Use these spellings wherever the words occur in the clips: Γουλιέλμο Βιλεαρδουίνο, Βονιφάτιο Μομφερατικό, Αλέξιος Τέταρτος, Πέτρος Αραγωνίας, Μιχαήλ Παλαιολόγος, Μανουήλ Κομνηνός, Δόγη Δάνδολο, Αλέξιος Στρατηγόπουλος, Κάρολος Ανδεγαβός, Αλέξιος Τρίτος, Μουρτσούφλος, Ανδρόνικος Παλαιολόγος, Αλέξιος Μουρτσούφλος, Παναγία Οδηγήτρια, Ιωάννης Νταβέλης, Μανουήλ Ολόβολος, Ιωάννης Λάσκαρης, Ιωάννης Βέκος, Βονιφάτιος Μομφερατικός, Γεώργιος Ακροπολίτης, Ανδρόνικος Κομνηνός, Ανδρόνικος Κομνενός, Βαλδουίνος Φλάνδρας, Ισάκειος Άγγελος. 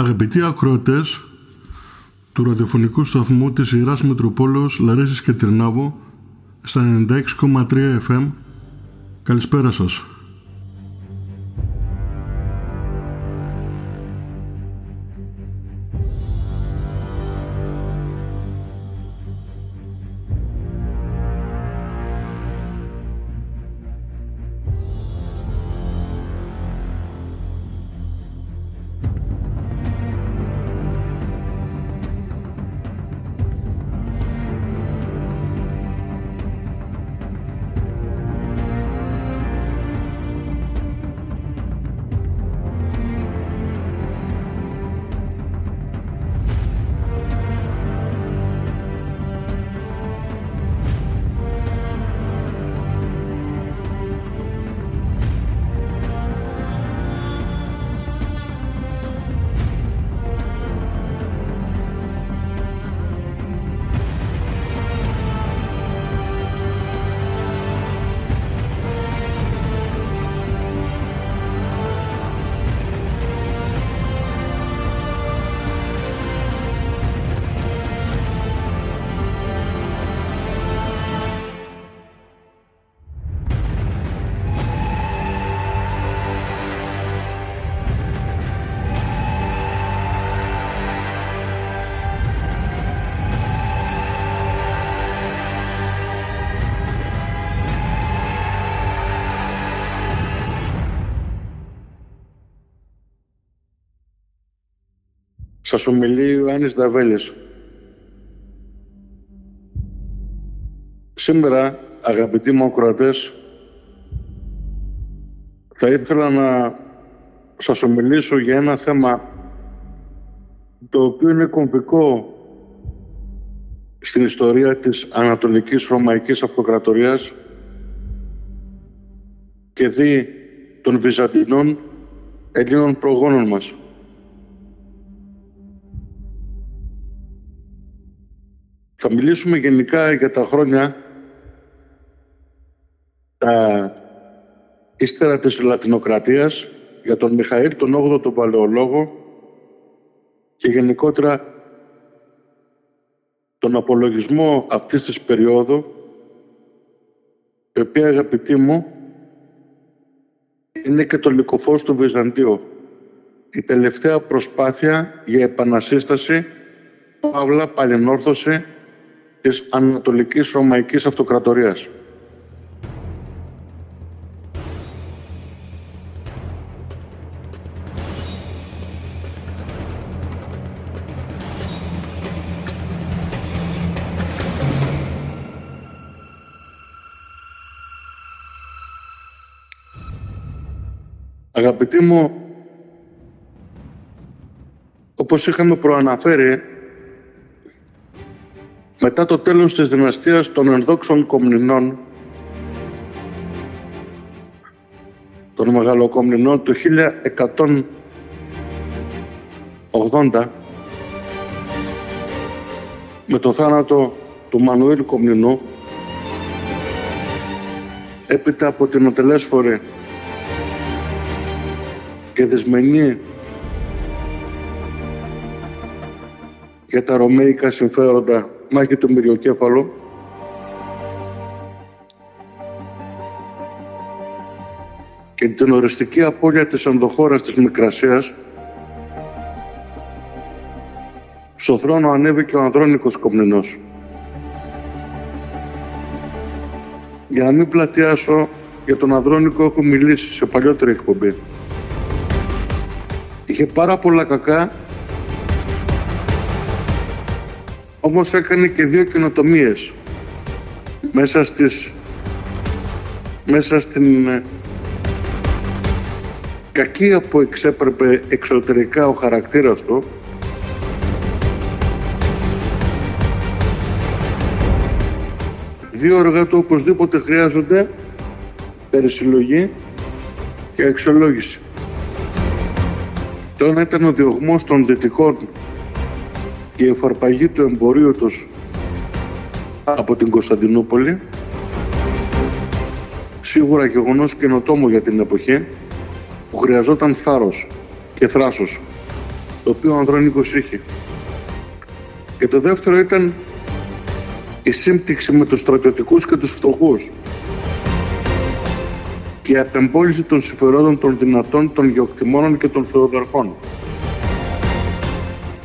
Αγαπητοί ακροατές του ραδιοφωνικού σταθμού της Ιεράς Μητροπόλεως Λαρίσης και Τρινάβου στα 96,3 FM, καλησπέρα σας. Σας ομιλεί ο Ιωάννης Νταβέλης. Σήμερα, αγαπητοί μου ακροατές, θα ήθελα να σας ομιλήσω για ένα θέμα το οποίο είναι κομβικό στην ιστορία της Ανατολικής Ρωμαϊκής Αυτοκρατορίας και δι των Βυζαντινών Ελλήνων προγόνων μας. Θα μιλήσουμε γενικά για τα χρόνια τα ύστερα της Λατινοκρατίας, για τον Μιχαήλ τον 8ο τον Παλαιολόγο και γενικότερα τον απολογισμό αυτής της περίοδου, η οποία, αγαπητοί μου, είναι και το λυκοφως του Βυζαντίου. Η τελευταία προσπάθεια για επανασύσταση, παύλα παλαινόρθωση, της Ανατολικής Ρωμαϊκής Αυτοκρατορίας. Αγαπητοί μου, όπως είχαμε προαναφέρει, μετά το τέλος της δυναστείας των ενδόξων Κομνηνών, των Μεγαλοκομνηνών του 1180, με το θάνατο του Μανουήλ Κομνηνού, έπειτα από την ατελέσφορη και δυσμενή για τα ρωμαϊκά συμφέροντα μάχη του Μυριοκέφαλου, και την οριστική απώλεια της ενδοχώρας της Μικρασίας, στο θρόνο ανέβηκε ο Ανδρόνικος Κομνηνός. Για να μην πλατιάσω, για τον Ανδρόνικο έχω μιλήσει σε παλιότερη εκπομπή. Είχε πάρα πολλά κακά, όμως έκανε και δύο καινοτομίες μέσα στην κακία που εξέπρεπε εξωτερικά ο χαρακτήρας του, δύο έργα του οπωσδήποτε χρειάζονται περισυλλογή και αξιολόγηση. Το ένα ήταν ο διωγμός των δυτικών και η εφαρπαγή του εμπορίου τους από την Κωνσταντινούπολη, σίγουρα γεγονός καινοτόμο για την εποχή, που χρειαζόταν θάρρος και θράσος το οποίο ο Ανδρόνικος είχε. Και το δεύτερο ήταν η σύμπτυξη με τους στρατιωτικούς και τους φτωχούς και η απεμπόληση των συμφερόντων των δυνατών, των γεωκτημόνων και των θεοδαρχών.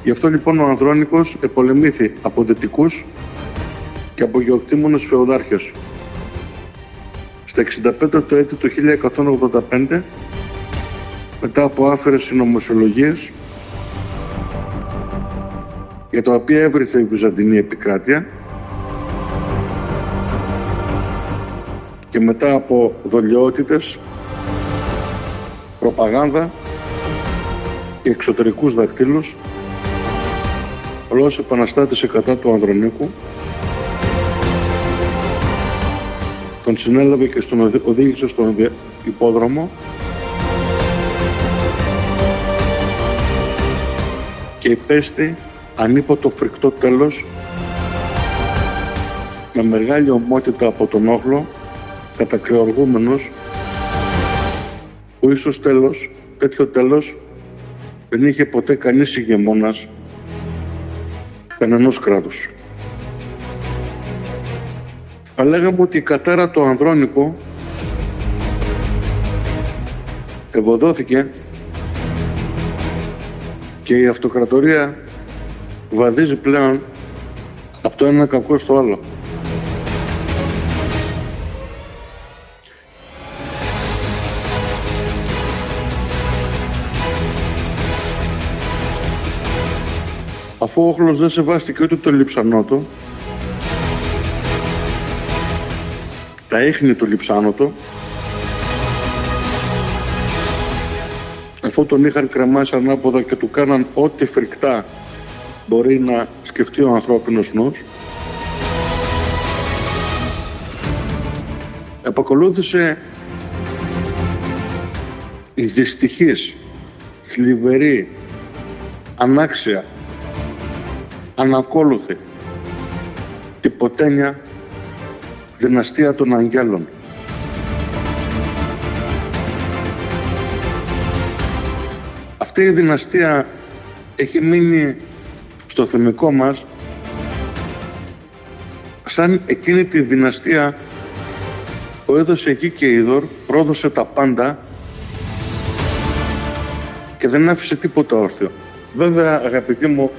Γι' αυτό λοιπόν ο Ανδρόνικος επολεμήθη από δυτικούς και από γεωκτήμονες φεοδάρχες. Στα 65 το έτη του 1185, μετά από άφερες συνωμοσιολογίες, για τα οποία έβριθε η Βυζαντινή επικράτεια, και μετά από δολιότητες, προπαγάνδα και εξωτερικούς δακτύλους, ο λαός επαναστάτησε κατά του Ανδρονίκου, τον συνέλαβε και τον οδήγησε στον υπόδρομο και υπέστη ανίποτο φρικτό τέλος με μεγάλη ομότητα από τον όχλο, κατακρεοργούμενος, που ίσως τέλος, τέτοιο τέλος δεν είχε ποτέ κανείς ηγεμόνας κανενός κράτους. Θα λέγαμε ότι η κατάρα το Ανδρόνικο ευωδόθηκε και η αυτοκρατορία βαδίζει πλέον από το ένα κακό στο άλλο. Αφού ο όχλος δεν σεβάστηκε ούτε το λιψανότο, τα ίχνη του λιψάνοτο, αφού τον είχαν κρεμάσει ανάποδα και του κάναν ό,τι φρικτά μπορεί να σκεφτεί ο ανθρώπινος νους, επακολούθησε η δυστυχής, θλιβερή, ανάξια, ανακόλουθη, τυποτένια δυναστεία των Αγγέλων. Αυτή η δυναστεία έχει μείνει στο θυμικό μας σαν εκείνη τη δυναστεία που έδωσε γη και είδωρ, πρόδωσε τα πάντα και δεν άφησε τίποτα όρθιο. Βέβαια, αγαπητοί μου,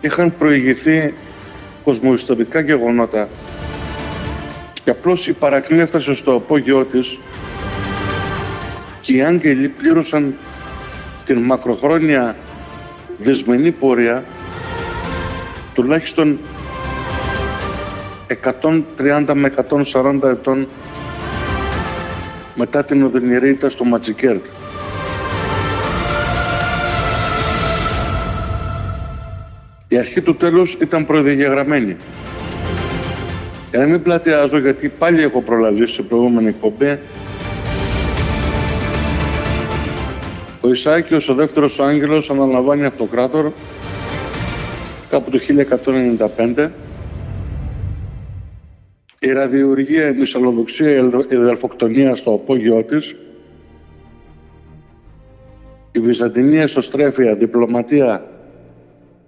είχαν προηγηθεί κοσμοϊστορικά γεγονότα και απλώς η παρακλή έφτασε στο απόγειό της και οι άγγελοι πλήρωσαν την μακροχρόνια δεσμενή πορεία τουλάχιστον 130 με 140 ετών μετά την οδυνηρήτα στο Ματζικέρτ. Η αρχή του τέλους ήταν προδιαγεγραμμένη. Για να μην πλατιάζω, γιατί πάλι έχω προλαβήσει σε προηγούμενη εκπομπή, ο Ισάκειος, ο δεύτερος Άγγελος, αναλαμβάνει αυτοκράτορ κάπου το 1195. Η ραδιουργία, η μυσαλλοδοξία, η δελφοκτονία στο απόγειό της, η Βυζαντινή εσωστρέφεια, διπλωματία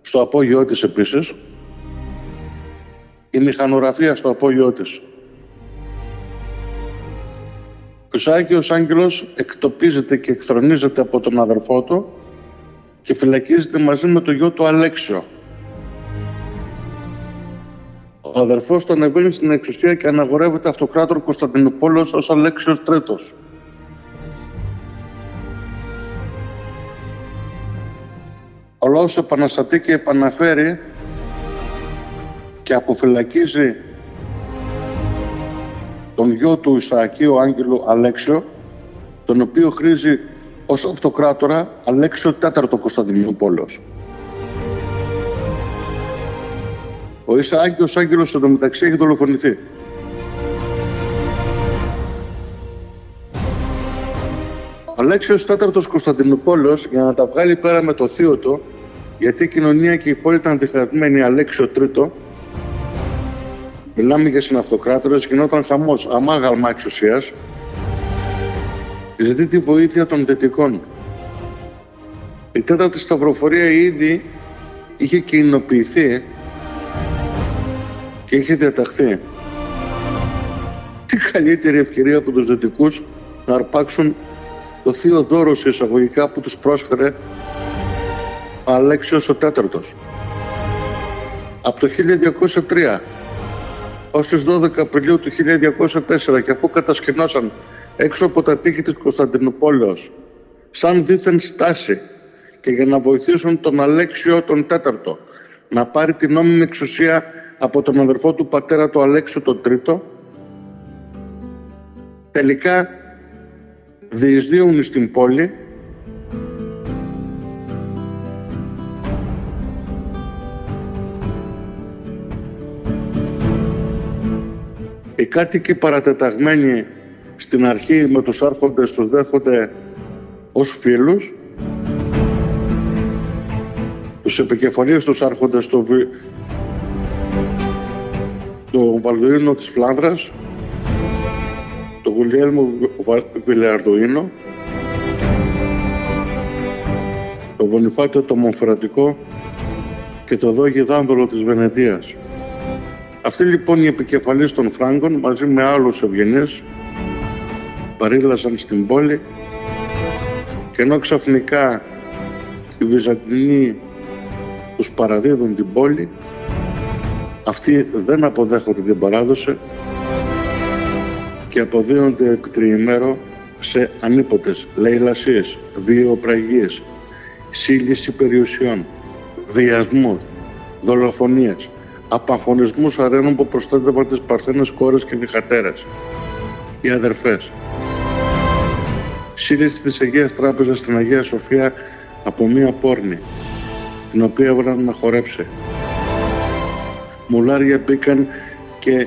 στο απόγειό της επίσης, η μηχανογραφία στο απόγειό της. Ο Ισάκειος Άγγελος εκτοπίζεται και εκθρονίζεται από τον αδερφό του και φυλακίζεται μαζί με το γιο του Αλέξιο. Ο αδερφός τον ανεβαίνει στην εξουσία και αναγορεύεται αυτοκράτορ Κωνσταντινούπολος ως Αλέξιος Τρίτος. Ο λαός επαναστατεί και επαναφέρει και αποφυλακίζει τον γιο του Ισαακίου Άγγελου Αλέξιο, τον οποίο χρήζει ως αυτοκράτορα Αλέξιο Τέταρτο Κωνσταντινούπολος. Ο Ισαάκιος Άγγελος στο μεταξύ έχει δολοφονηθεί. Ο Αλέξιος Τέταρτος Κωνσταντινούπολος, για να τα βγάλει πέρα με το θείο του, γιατί η κοινωνία και η πόλη ήταν διχασμένη, Αλέξιο Τρίτο, μιλάμε για συναυτοκράτορες, γινόταν χαμός, αμάγαλμα εξουσίας, ζητεί τη βοήθεια των δυτικών. Η τέταρτη σταυροφορία ήδη είχε κοινοποιηθεί και είχε διαταχθεί. Τι καλύτερη ευκαιρία από τους Δυτικούς να αρπάξουν το θείο δώρο σε εισαγωγικά που τους πρόσφερε ο Αλέξιος ο Τέταρτος. Από το 1203 ως τις 12 Απριλίου του 1204 και αφού κατασκηνώσαν έξω από τα τείχη της Κωνσταντινούπολεως σαν δίθεν στάση και για να βοηθήσουν τον Αλέξιο τον Τέταρτο να πάρει την νόμιμη εξουσία από τον αδερφό του πατέρα του Αλέξιο τον Τρίτο, τελικά διεισδύουν στην πόλη οι κάτοικοι παρατεταγμένοι στην αρχή με τους άρχοντες τους δέχονται ως φίλους, τους επικεφαλείς τους άρχοντες του Βαλδουίνου της Φλάνδρας, του Γουλιέλμο Βιλεαρδουίνο, το Βονιφάτιο το Μομφερατικό και το Δόγη Δάνδολο της Βενετίας. Αυτοί λοιπόν οι επικεφαλείς των Φράγκων μαζί με άλλους ευγενείς παρήλασαν στην πόλη και ενώ ξαφνικά οι Βυζαντινοί τους παραδίδουν την πόλη, αυτοί δεν αποδέχονται την παράδοση και αποδίδονται επί τριημέρο σε ανίποτες, λαιλασίες, βιοπραγίες, σύλληση περιουσιών, βιασμούς, δολοφονίες, απαγχωνισμούς αρένων που προστάτευαν τις παρθένες κόρες και διχατέρες, οι αδερφές. Σύλληση της Αγίας Τράπεζας στην Αγία Σοφία από μία πόρνη, την οποία έβαλαν να χορέψει. Μουλάρια μπήκαν και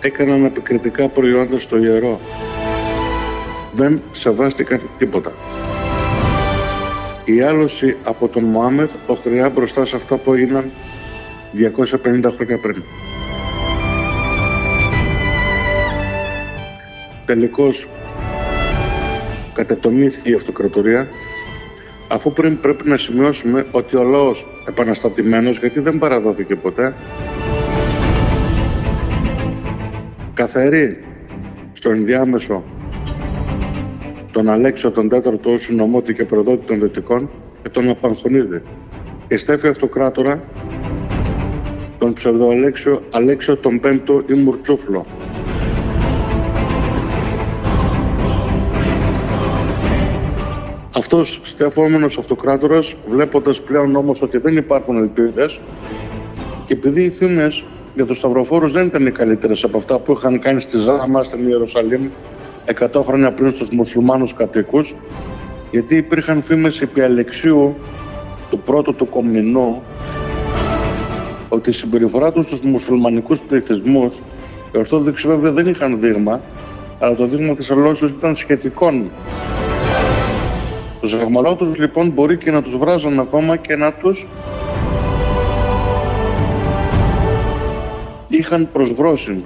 έκαναν επικριτικά προϊόντα στο ιερό. Δεν σεβάστηκαν τίποτα. Η άλωση από τον Μωάμεθ οχριά μπροστά σε αυτά που έγιναν 250 χρόνια πριν. Τελικώς κατατομήθηκε η αυτοκρατορία, αφού πριν πρέπει να σημειώσουμε ότι ο λαός επαναστατημένος, γιατί δεν παραδόθηκε ποτέ, καθαρεί στο ενδιάμεσο τον Αλέξιο τον Τέταρτο ως συνωμότη και προδότη των Δυτικών και τον απαγχωνίζει. Εστέφει αυτοκράτορα τον ψευδοαλέξιο Αλέξιο τον Πέμπτο ή Μουρτσούφλο. Αυτός στεφόμενος αυτοκράτορας, βλέποντας πλέον όμως ότι δεν υπάρχουν ελπίδες και επειδή οι φήμες για τους σταυροφόρους δεν ήταν οι καλύτερες από αυτά που είχαν κάνει στη Ζάμα, στην Ιερουσαλήμ 100 χρόνια πριν στους μουσουλμάνους κατοίκους, γιατί υπήρχαν φήμες επί Αλεξίου του πρώτου του Κομνηνού ότι η συμπεριφορά τους στους μουσουλμανικούς πληθυσμούς, οι Ορθόδοξοι βέβαια δεν είχαν δείγμα, αλλά το δείγμα της αλώσεως ήταν σχετικών. Τους αιχμαλώτους λοιπόν μπορεί και να τους βράζουν ακόμα και να τους είχαν προσβρώσει.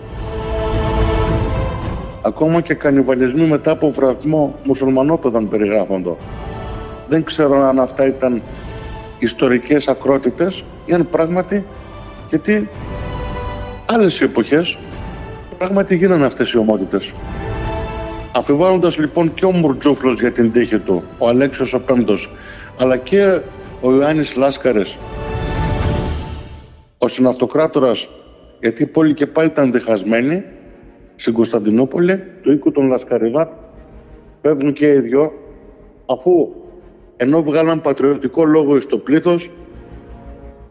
Ακόμα και κανιβαλισμοί μετά από βρασμό μουσουλμανόπαιδων περιγράφοντο. Δεν ξέρω αν αυτά ήταν ιστορικές ακρότητες ή αν πράγματι, γιατί άλλες εποχές πράγματι γίνανε αυτές οι ομότητες. Αμφιβάλλοντας λοιπόν και ο Μουρτσούφλος για την τύχη του, ο Αλέξιος ο Πέμπτος, αλλά και ο Ιωάννης Λάσκαρης, ο συναυτοκράτορας, γιατί η πόλη και πάλι ήταν διχασμένη, στην Κωνσταντινούπολη, του οίκου των Λασκαριδά, φεύγουν και οι δυο, αφού ενώ βγάλαν πατριωτικό λόγο εις το πλήθος,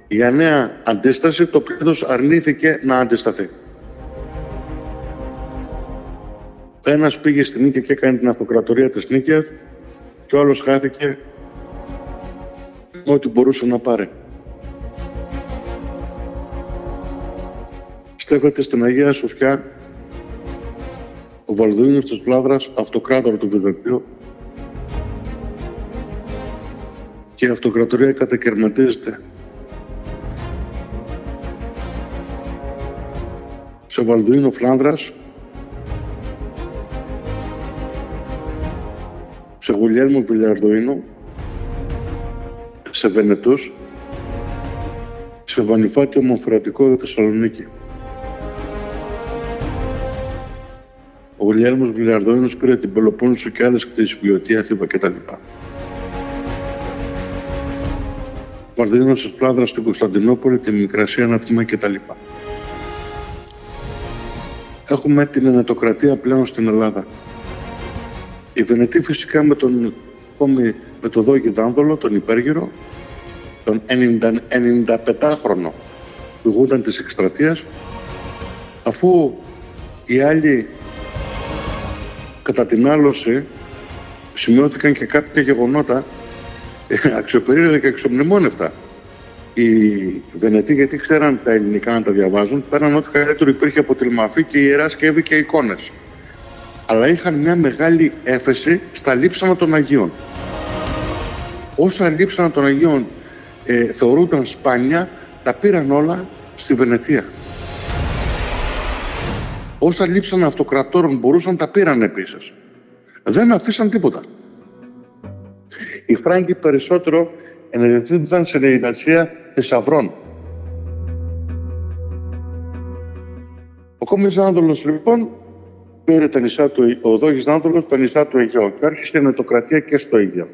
για νέα αντίσταση το πλήθος αρνήθηκε να αντισταθεί. Ένας πήγε στη Νίκαια και έκανε την αυτοκρατορία της Νίκαιας και ο άλλος χάθηκε ό,τι μπορούσε να πάρει. Στέφεται στην Αγία Σοφιά ο Βαλδουίνος της Φλάνδρας, αυτοκράτορα του Βυζαντίου, και η αυτοκρατορία κατακαιρματίζεται σε Βαλδουίνο Φλάνδρας, σε Γουλιέλμο Βιλεαρδουίνο, σε Βενετούς, σε Βονιφάτιο Μομφερατικό Θεσσαλονίκη. Ο Γουλιέλμο Βιλεαρδουίνο πήρε την Πελοπόννησο και άλλες κτήσεις, Βιωτία, Θήβα κτλ. Ο Βαλδουίνος Φλάνδρας στην Κωνσταντινούπολη, τη Μικρασία, Ανατιμά κτλ. Έχουμε την Ενετοκρατία πλέον στην Ελλάδα. Οι Βενετοί φυσικά με τον Δόγη Δάνδολο, τον Υπέργυρο, τον 95χρονο του γούνταν της εκστρατείας, αφού οι άλλοι κατά την άλωση σημειώθηκαν και κάποια γεγονότα αξιοπερίεργα και αξιομνημόνευτα. Οι Βενετοί, γιατί ξέραν τα ελληνικά να τα διαβάζουν, πέραν ό,τι καλύτερο υπήρχε από τη Λμαφή και η Ιερά Σκεύη και εικόνες. Αλλά είχαν μια μεγάλη έφεση στα λείψανα των Αγίων. Όσα λείψανα των Αγίων θεωρούνταν σπάνια, τα πήραν όλα στη Βενετία. Όσα λείψανα αυτοκρατόρων μπορούσαν, τα πήραν επίσης. Δεν αφήσαν τίποτα. Οι Φράγκοι περισσότερο ενεργηθούνταν σε εργασία θησαυρών. Ο Κόμνης Άνδρος, λοιπόν, πήρε τα νησιά του, ο Δόγης Δάνδολος, τα νησιά του Αιγαίου και άρχισε η ενετοκρατία και στο Αιγαίο.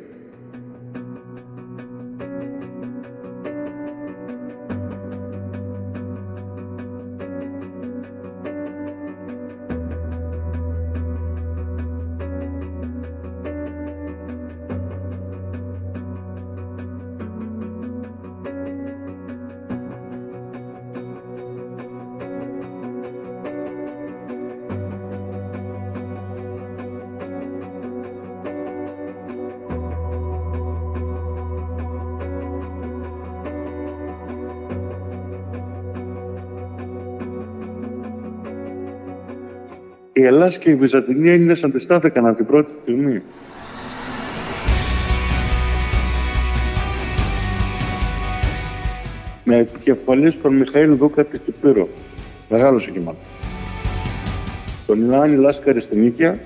Η Ελλάς και η Βυζαντινή Έλληνες αντιστάθηκαν από την πρώτη στιγμή. Με επικεφαλής τον Μιχαήλ Δούκα της Κυπήρου, μεγάλος εκεί μάλλον. Τον Ιωάννη Λάσκαρη στην Νίκαια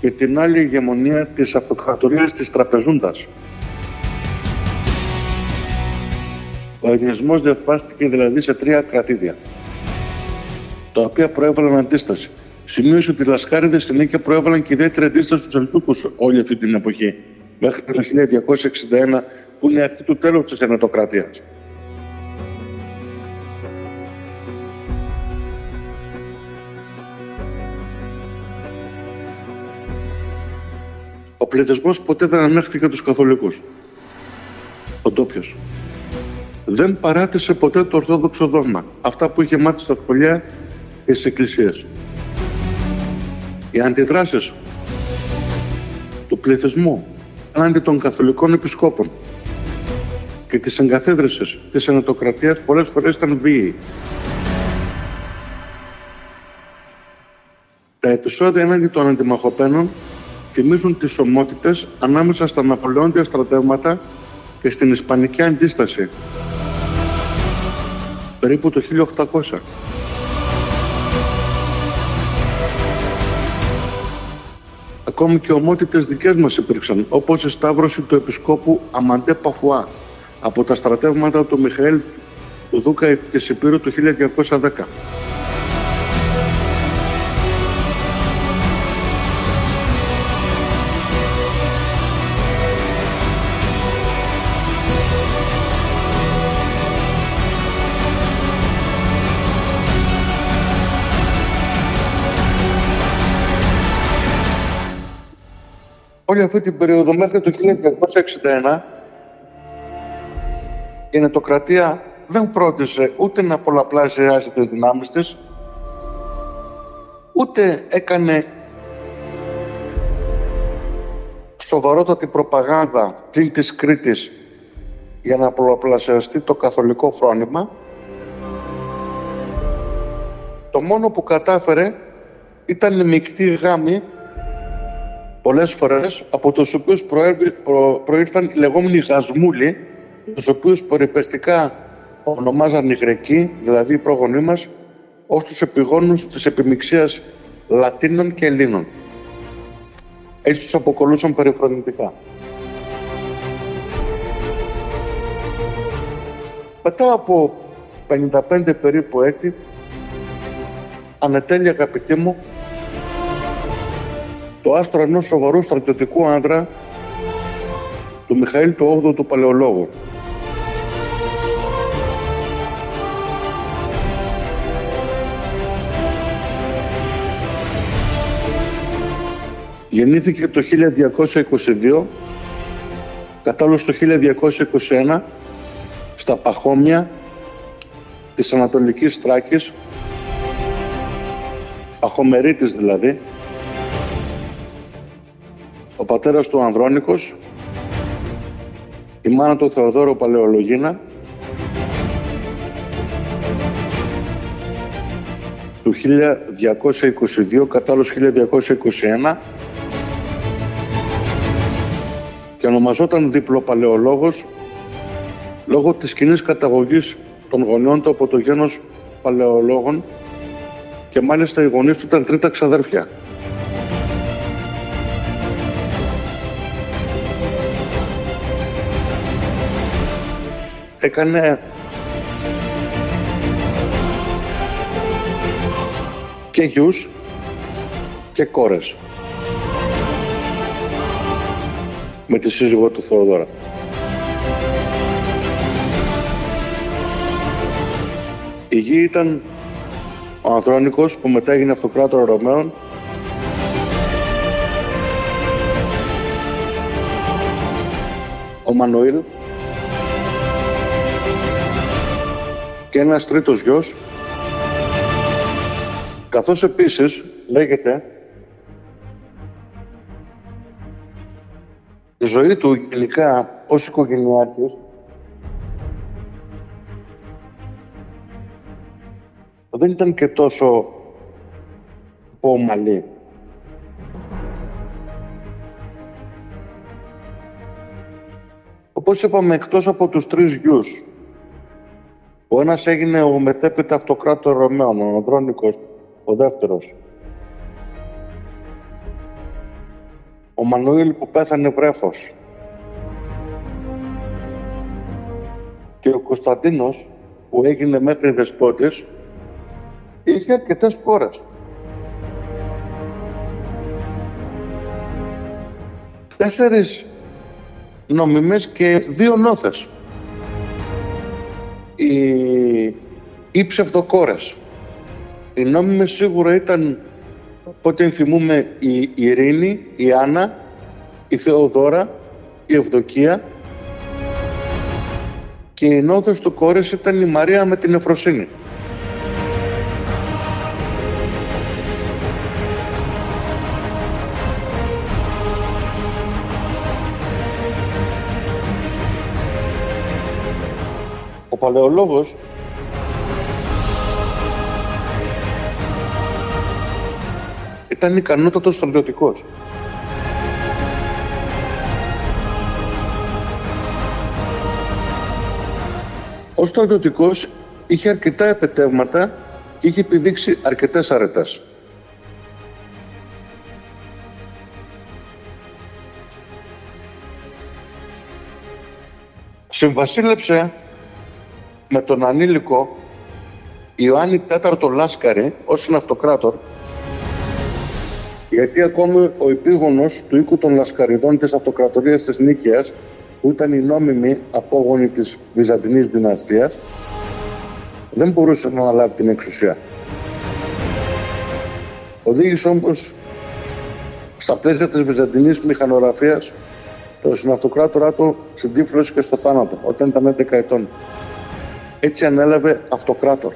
και την άλλη ηγεμονία της αυτοκρατορίας της Τραπεζούντας. Ο αγιασμός διασπάστηκε δηλαδή σε τρία κρατήδια, τα οποία προέβαλαν αντίσταση. Σημείωσε ότι οι Λασκάριδες στην Νίκαια προέβαλαν και ιδιαίτερη αντίσταση στους Σελτούκους όλη αυτή την εποχή, μέχρι το 1261, που είναι η αρχή του τέλους της Ενετοκρατίας. Ο πληθυσμός ποτέ δεν ανέχθηκε τους Καθολικούς, ο ντόπιος. Δεν παράτησε ποτέ το Ορθόδοξο δόγμα, αυτά που είχε μάθει στα σχολεία και στις εκκλησίες. Οι αντιδράσεις του πληθυσμού έναντι των καθολικών επισκόπων και της εγκαθίδρυσης της ενετοκρατίας πολλές φορές ήταν βίαιοι. Τα επεισόδια έναντι των αντιμαχοπαίνων θυμίζουν τις ομότητες ανάμεσα στα Ναπολεόντια στρατεύματα και στην Ισπανική Αντίσταση, περίπου το 1800. Ακόμη και ομότητες δικές μας υπήρξαν, όπως η σταύρωση του επισκόπου Αμαντέ Παφουά από τα στρατεύματα του Μιχαήλ του Δούκα της Υπήρου το 1910. Όλη αυτή την περίοδο μέχρι το 1961 η ενετοκρατία δεν φρόντισε ούτε να πολλαπλασιάσει τις δυνάμεις της, ούτε έκανε σοβαρότατη προπαγάνδα πλην της Κρήτης για να πολλαπλασιαστεί το καθολικό φρόνημα. Το μόνο που κατάφερε ήταν η μεικτή γάμη, πολλές φορές, από τους οποίους προήρθαν οι λεγόμενοι γασμούλοι, τους οποίους περιπεκτικά ονομάζαν οι Γρεκοί, δηλαδή οι πρόγονοί μας, ως τους επιγόνους της επιμιξίας Λατίνων και Ελλήνων. Έτσι τους αποκολούσαν περιφρονητικά. Μετά από 55 περίπου έτη, ανετέλει, αγαπητοί μου, το άστρο ενός σοβαρού στρατιωτικού άντρα, του Μιχαήλ του 8ου του Παλαιολόγου. Γεννήθηκε το 1222, κατάλληλος το 1221, στα Παχώμια της Ανατολικής Θράκης, Παχωμερίτης δηλαδή. Ο πατέρας του Ανδρόνικος, η μάνα του Θεοδόρου Παλαιολογίνα, του 1222, κατάλληλος 1221, και ονομαζόταν διπλοπαλαιολόγος λόγω της κοινής καταγωγής των γονιών του από το γένος Παλαιολόγων, και μάλιστα οι γονείς του ήταν τρίτα ξαδέρφια. Έκανε και γιους και κόρες με τη σύζυγό του Θεοδόρα. Η γη ήταν ο Ανδρόνικος, που μετά έγινε αυτοκράτορα Ρωμαίων, ο Μανουήλ και ένας τρίτος γιος, καθώς επίσης λέγεται η ζωή του γενικά ως οικογενειάρχης δεν ήταν και τόσο ομαλή. Όπως είπαμε, εκτός από τους τρεις γιους, ο ένας έγινε ο μετέπειτα αυτοκράτορ Ρωμαίων, ο Ανδρόνικος, ο δεύτερος. Ο Μανουήλ που πέθανε βρέφος. Και ο Κωνσταντίνος, που έγινε μέχρι δεσπότης, είχε αρκετές κόρες. Τέσσερις νομιμές και δύο νόθες. Οι ψευδοκόρες. Οι νόμιμες σίγουρα ήταν, πότε θυμούμε, η Ειρήνη, η Άννα, η Θεοδόρα, η Ευδοκία, και οι νόθες του κόρες ήταν η Μαρία με την Εφροσύνη. Ο Παλαιολόγος ήταν ικανότατος στρατιωτικός. Ως στρατιωτικός είχε αρκετά επιτεύγματα και είχε επιδείξει αρκετές αρετές. Συμβασίλεψε με τον ανήλικο Ιωάννη Τέταρτο Λάσκαρη ως αυτοκράτορ, γιατί ακόμη ο επίγονος του οίκου των Λασκαριδών της Αυτοκρατορίας της Νίκαιας, που ήταν η νόμιμη απόγονη της Βυζαντινής δυναστείας, δεν μπορούσε να αναλάβει την εξουσία. Οδήγησε όμως στα πλαίσια της Βυζαντινής μηχανογραφίας τον συναυτοκράτορά του στην τύφλωση και στο θάνατο, όταν ήταν 11 ετών. Έτσι ανέλαβε αυτοκράτορ.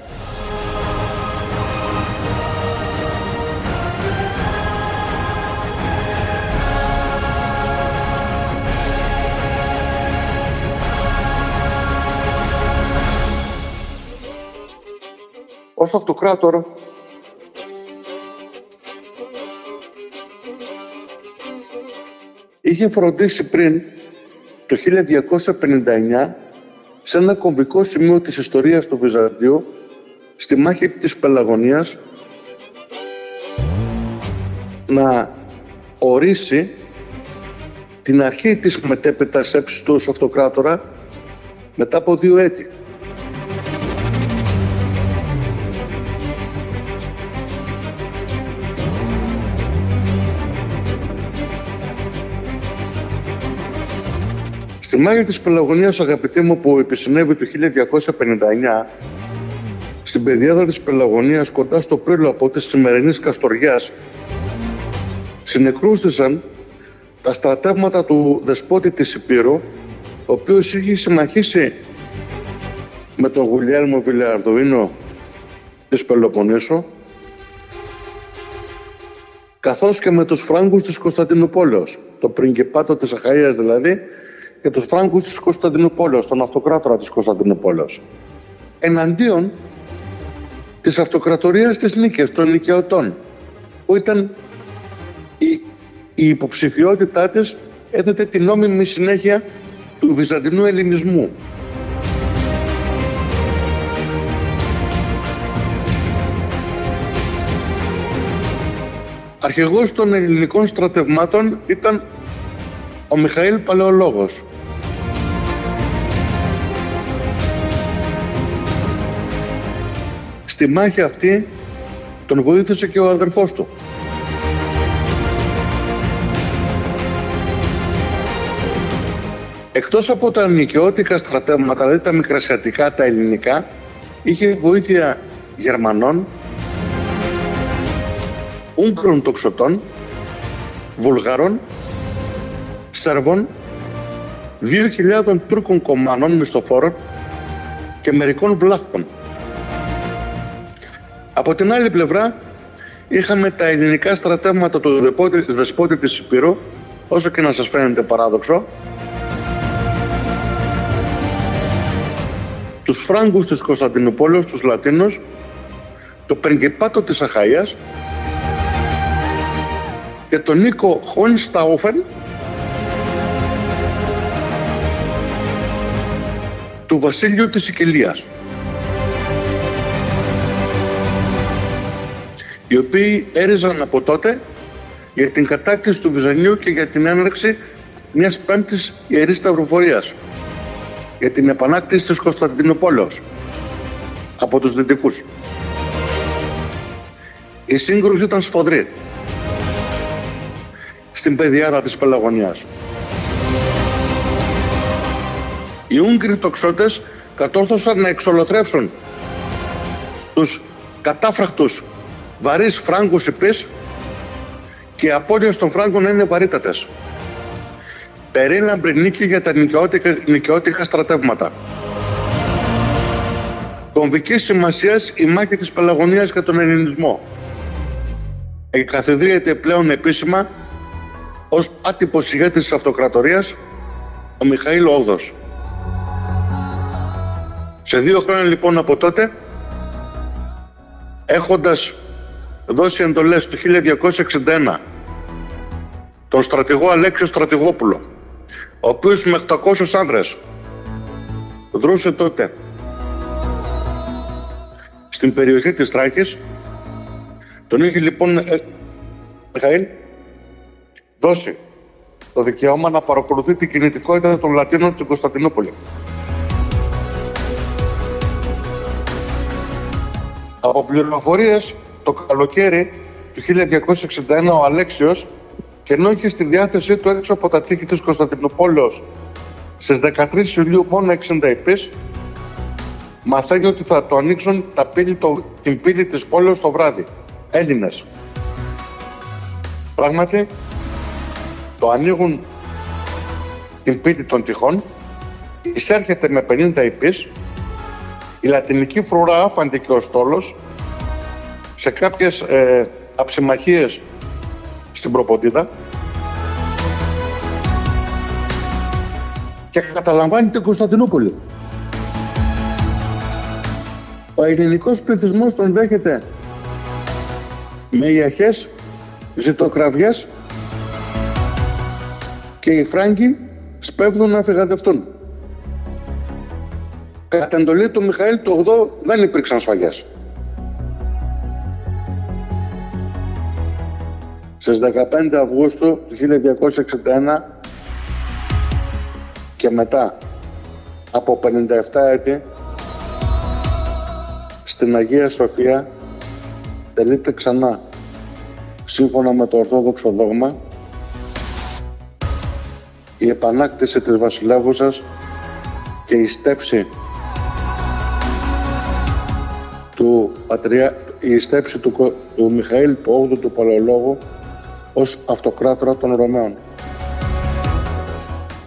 Ως αυτοκράτορ είχε φροντίσει πριν το 1259 σε ένα κομβικό σημείο της ιστορίας του Βυζαντίου, στη μάχη της Πελαγωνίας, να ορίσει την αρχή της μετέπειτα έψης του ως αυτοκράτορα μετά από 2 έτη. Στη μάχη της Πελαγωνίας, αγαπητοί μου, που επισυνέβη το 1259, στην πεδιάδα της Πελαγωνίας, κοντά στο πρίλο από της σημερινής Καστοριάς, συνεκρούστησαν τα στρατεύματα του δεσπότη της Υπήρου, ο οποίος είχε συμμαχίσει με τον Γουλιέλμο Βιλεαρδουίνο της Πελοποννήσου, καθώς και με τους Φράγκους της Κωνσταντινούπολεως, το πριγκιπάτο της Αχαΐας δηλαδή, και τους Φράγκους της Κωνσταντινούπολεως, τον αυτοκράτορα της Κωνσταντινούπολεως, εναντίον της αυτοκρατορίας της Νίκαιας, των Νικαιωτών, που ήταν η υποψηφιότητά της έδεται την νόμιμη συνέχεια του Βυζαντινού Ελληνισμού. Αρχηγός των ελληνικών στρατευμάτων ήταν ο Μιχαήλ Παλαιολόγος. Στη μάχη αυτή τον βοήθησε και ο αδερφός του. Εκτός από τα νικαιώτικα στρατεύματα, δηλαδή τα μικρασιατικά, τα ελληνικά, είχε βοήθεια Γερμανών, Ούγκρων τοξωτών, Βουλγαρών, Σέρβων, 2.000 Τούρκων κομμανών μισθοφόρων και μερικών Βλάχων. Από την άλλη πλευρά είχαμε τα ελληνικά στρατεύματα του δεσπότη της Υπήρου, όσο και να σας φαίνεται παράδοξο, τους Φράγκους της Κωνσταντινούπολης, τους Λατίνους, το πριγκιπάτο της Αχαΐας και τον Νίκο Χόνσταόφεν του βασίλειου της Σικελίας, οι οποίοι έριζαν από τότε για την κατάκτηση του Βυζαντίου και για την έναρξη μιας πέμπτης ιερής σταυροφορίας, για την επανάκτηση της Κωνσταντινούπολεως από τους δυτικούς. Η σύγκρουση ήταν σφοδρή στην πεδιάδα της Πελαγωνίας. Οι Ούγγροι τοξότες κατόρθωσαν να εξολοθρεύσουν τους κατάφραχτους βαρύς Φράγκους υπείς και οι απώλειες των Φράγκων είναι βαρύτατες. Περίλαμπρη νίκη για τα νικαιώτικα στρατεύματα. Κομβικής σημασίας η μάχη της Πελαγωνίας για τον Ελληνισμό. Εκαθιδρύεται πλέον επίσημα ως άτυπος ηγέτης της αυτοκρατορίας ο Μιχαήλ Όδος. Σε 2 χρόνια λοιπόν από τότε, έχοντας δώσει εντολές το 1261 τον στρατηγό Αλέξιο Στρατηγόπουλο, ο οποίος με 800 άνδρες δρούσε τότε στην περιοχή της Θράκης. Τον είχε λοιπόν Μιχαήλ δώσει το δικαίωμα να παρακολουθεί την κινητικότητα των Λατίνων στην Κωνσταντινούπολη. Από πληροφορίες, το καλοκαίρι του 1261 ο Αλέξιος, και ενώ είχε στη διάθεσή του έξω από τα τείχη της Κωνσταντινούπολεως στις 13 Ιουλίου μόνο 60 υπείς, μαθαίνει ότι θα το ανοίξουν την πύλη της πόλεως το βράδυ, Έλληνες. Πράγματι, το ανοίγουν την πύλη των τυχών, εισέρχεται με 50 υπείς, η λατινική φρουρά άφαντη και ο στόλος, σε κάποιες αψημαχίες στην Προποντίδα, και καταλαμβάνει την Κωνσταντινούπολη. Ο ελληνικός πληθυσμός τον δέχεται με ιαχές, ζητοκραυγές, και οι Φράγκοι σπέβδουν να φυγαδευτούν. Κατά εντολή του Μιχαήλ του 8 δεν υπήρξαν σφαγές. Στις 15 Αυγούστου του 1261 και μετά από 57 έτη στην Αγία Σοφία τελείται ξανά, σύμφωνα με το Ορθόδοξο δόγμα, η επανάκτηση της βασιλεύουσας και η στέψη του, του Μιχαήλ του 8ου του Παλαιολόγου ως αυτοκράτορα των Ρωμαίων.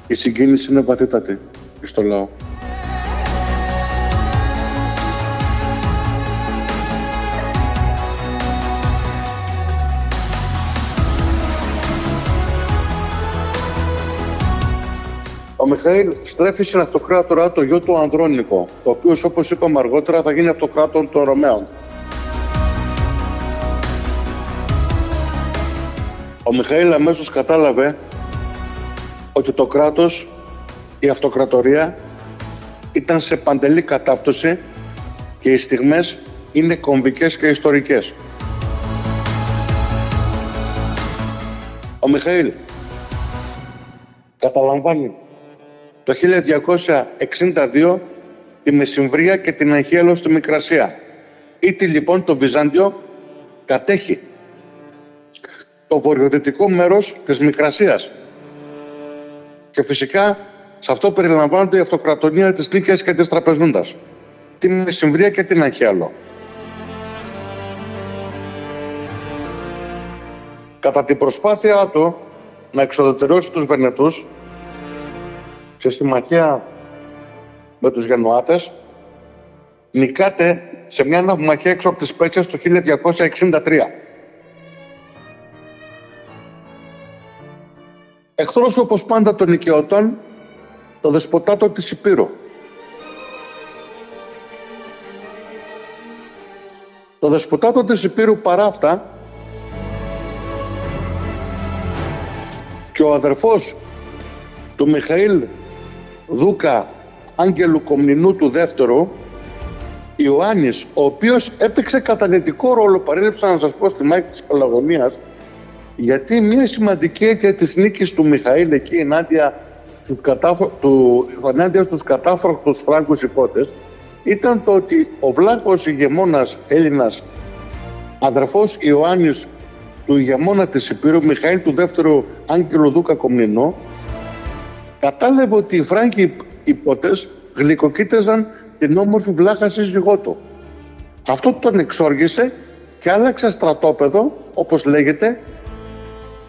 Η συγκίνηση είναι βαθύτατη στο λαό. Ο Μιχαήλ στρέφει στην αυτοκράτορα το γιο του Ανδρόνικο, το οποίο, όπως είπαμε αργότερα, θα γίνει αυτοκράτορ των Ρωμαίων. Ο Μιχαήλ αμέσως κατάλαβε ότι το κράτος, η αυτοκρατορία, ήταν σε παντελή κατάπτωση και οι στιγμές είναι κομβικές και ιστορικές. Ο Μιχαήλ καταλαμβάνει το 1262 τη Μεσημβρία και την Αγχέλο στη Μικρασία. Ήτι λοιπόν το Βυζάντιο κατέχει το βορειοδυτικό μέρος της Μικρασίας. Και φυσικά σε αυτό περιλαμβάνονται η αυτοκρατορία της Λύκειας και της Τραπεζούντας, τη Μεσημβρία και την Αγχέλο. Κατά την προσπάθειά του να εξοδετερώσει τους Βενετούς, σε συμμαχία με τους Γενουάτες, νικάται σε μια ναυμαχία έξω από τις Σπέτσες το 1263. Εχθρός όπως πάντα των Οικαιωτών, το δεσποτάτο της Υπήρου. Το δεσποτάτο της Υπήρου παρά αυτά και ο αδερφός του Μιχαήλ Δούκα, Άγγελου Κομνηνού του δεύτερου, Ιωάννης, ο οποίος έπαιξε καταλυτικό ρόλο, παρέλειψα να σας πω, στη μάχη της Παλαιογονίας, γιατί μια σημαντική αίτια της νίκης του Μιχαήλ εκεί ενάντια στους κατάφραχτους Φράγκους υπότες ήταν το ότι ο Βλάκος ηγεμόνας Έλληνας, αδερφός Ιωάννης του ηγεμόνα της Υπήρου, Μιχαήλ του δεύτερου Άγγελου Δούκα Κομνηνού, κατάλαβε ότι οι Φράγκοι υπότες γλυκοκοίταζαν την όμορφη βλάχα σύζυγό του. Αυτό τον εξόργησε και άλλαξε στρατόπεδο, όπως λέγεται,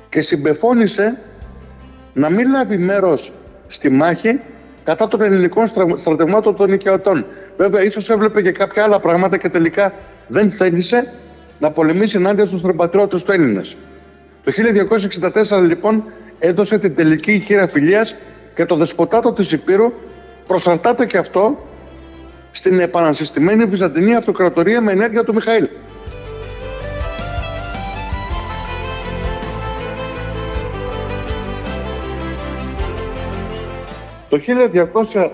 και συμπεφώνησε να μην λάβει μέρος στη μάχη κατά των ελληνικών στρατευμάτων των Οικαιωτών. Βέβαια, ίσως έβλεπε και κάποια άλλα πράγματα και τελικά δεν θέλησε να πολεμήσει ενάντια στους θρημπατριώτες του Έλληνες. Το 1264 λοιπόν έδωσε την τελική χείρα φιλίας και το δεσποτάτο της Υπήρου προσαρτάται και αυτό στην επανασυστημένη Βυζαντινή Αυτοκρατορία με ενέργεια του Μιχαήλ. Το 1266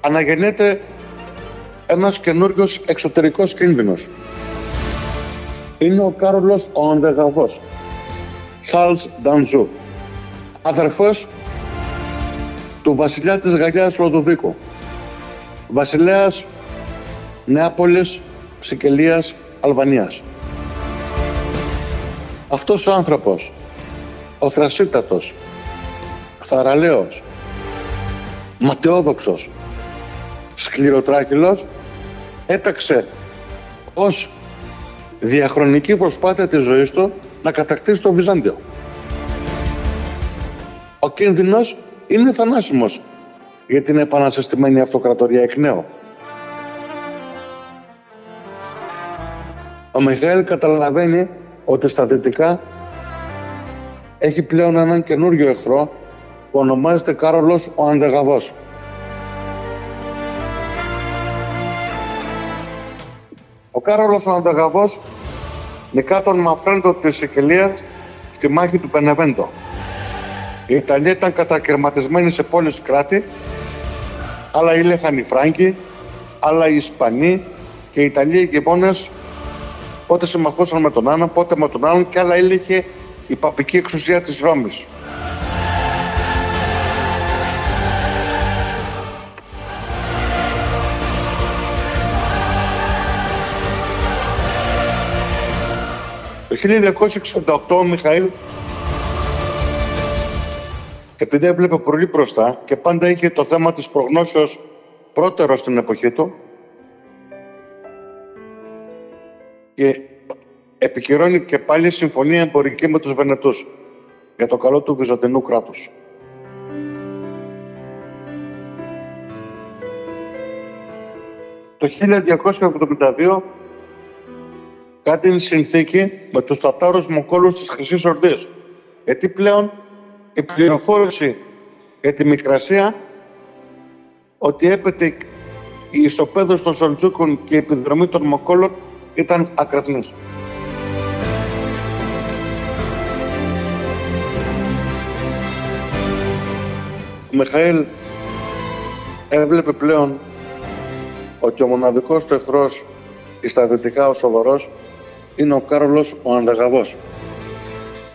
αναγεννιέται ένας καινούριος εξωτερικός κίνδυνος. Είναι ο Κάρολος ο Ανδεγαβός, Σαρλς Ντανζού, αδερφός του βασιλιά της Γαλλίας Λοδοβίκου, βασιλέας Νεάπολης, Σικελίας, Αλβανίας. Αυτός ο άνθρωπος, ο θρασίτατος, θαραλέος, ματαιόδοξος, σκληροτράχυλος, έταξε ως διαχρονική προσπάθεια της ζωής του να κατακτήσει το Βυζάντιο. Ο κίνδυνος είναι θανάσιμος για την επανασυστημένη αυτοκρατορία εκ νέου. Ο Μιχαήλ καταλαβαίνει ότι στα δυτικά έχει πλέον έναν καινούριο εχθρό που ονομάζεται Κάρολος ο Ανδεγαβός. Ο Κάρολος ο Ανδεγαβός νικά τον Μαφρέντο της Σικελίας στη μάχη του Πενεβέντο. Η Ιταλία ήταν κατακαιρματισμένη σε πόλεις κράτη, αλλά οι Λέχανοι Φράγκοι, αλλά οι Ισπανοί και οι Ιταλοί ηγεμόνες πότε συμμαχούσαν με τον έναν, πότε με τον άλλον, και άλλα έλεγε η παπική εξουσία της Ρώμης. Το 1968 ο Μιχαήλ, επειδή έβλεπε πολύ μπροστά και πάντα είχε το θέμα της προγνώσεως πρώτερο στην εποχή του, και επικυρώνει και πάλι συμφωνία εμπορική με τους Βενετούς για το καλό του Βυζαντινού κράτους. Το 1272 κάνει συνθήκη με τους Τατάρους Μογγόλους της Χρυσής Ορδής, γιατί πλέον η πληροφόρηση για τη Μικρασία ότι έπεται η ισοπαίδωση των Σελτζούκων και η επιδρομή των Μογγόλων ήταν ακρεφνής. Ο Μιχαήλ έβλεπε πλέον ότι ο μοναδικός του εχθρός στα δυτικά, ο σοβαρός, είναι ο Κάρολος ο Ανδεγαβός.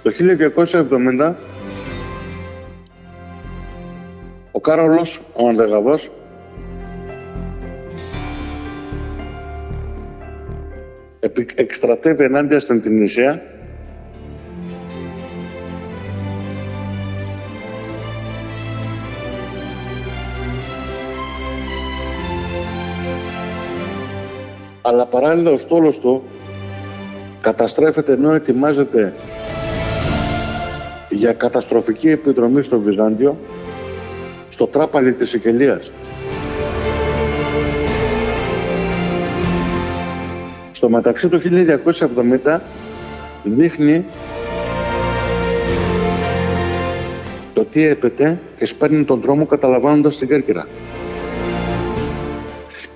Το 1270 ο Κάρολος ο Ανδεγαβός εκστρατεύει ενάντια στην Τινησία αλλά παράλληλα ο στόλος του καταστρέφεται ενώ ετοιμάζεται για καταστροφική επιδρομή στο Βυζάντιο, στο τράπαλι της Σικελίας. Στο μεταξύ του 1270 δείχνει το τι έπεται και σπέρνει τον δρόμο καταλαμβάνοντας την Κέρκυρα.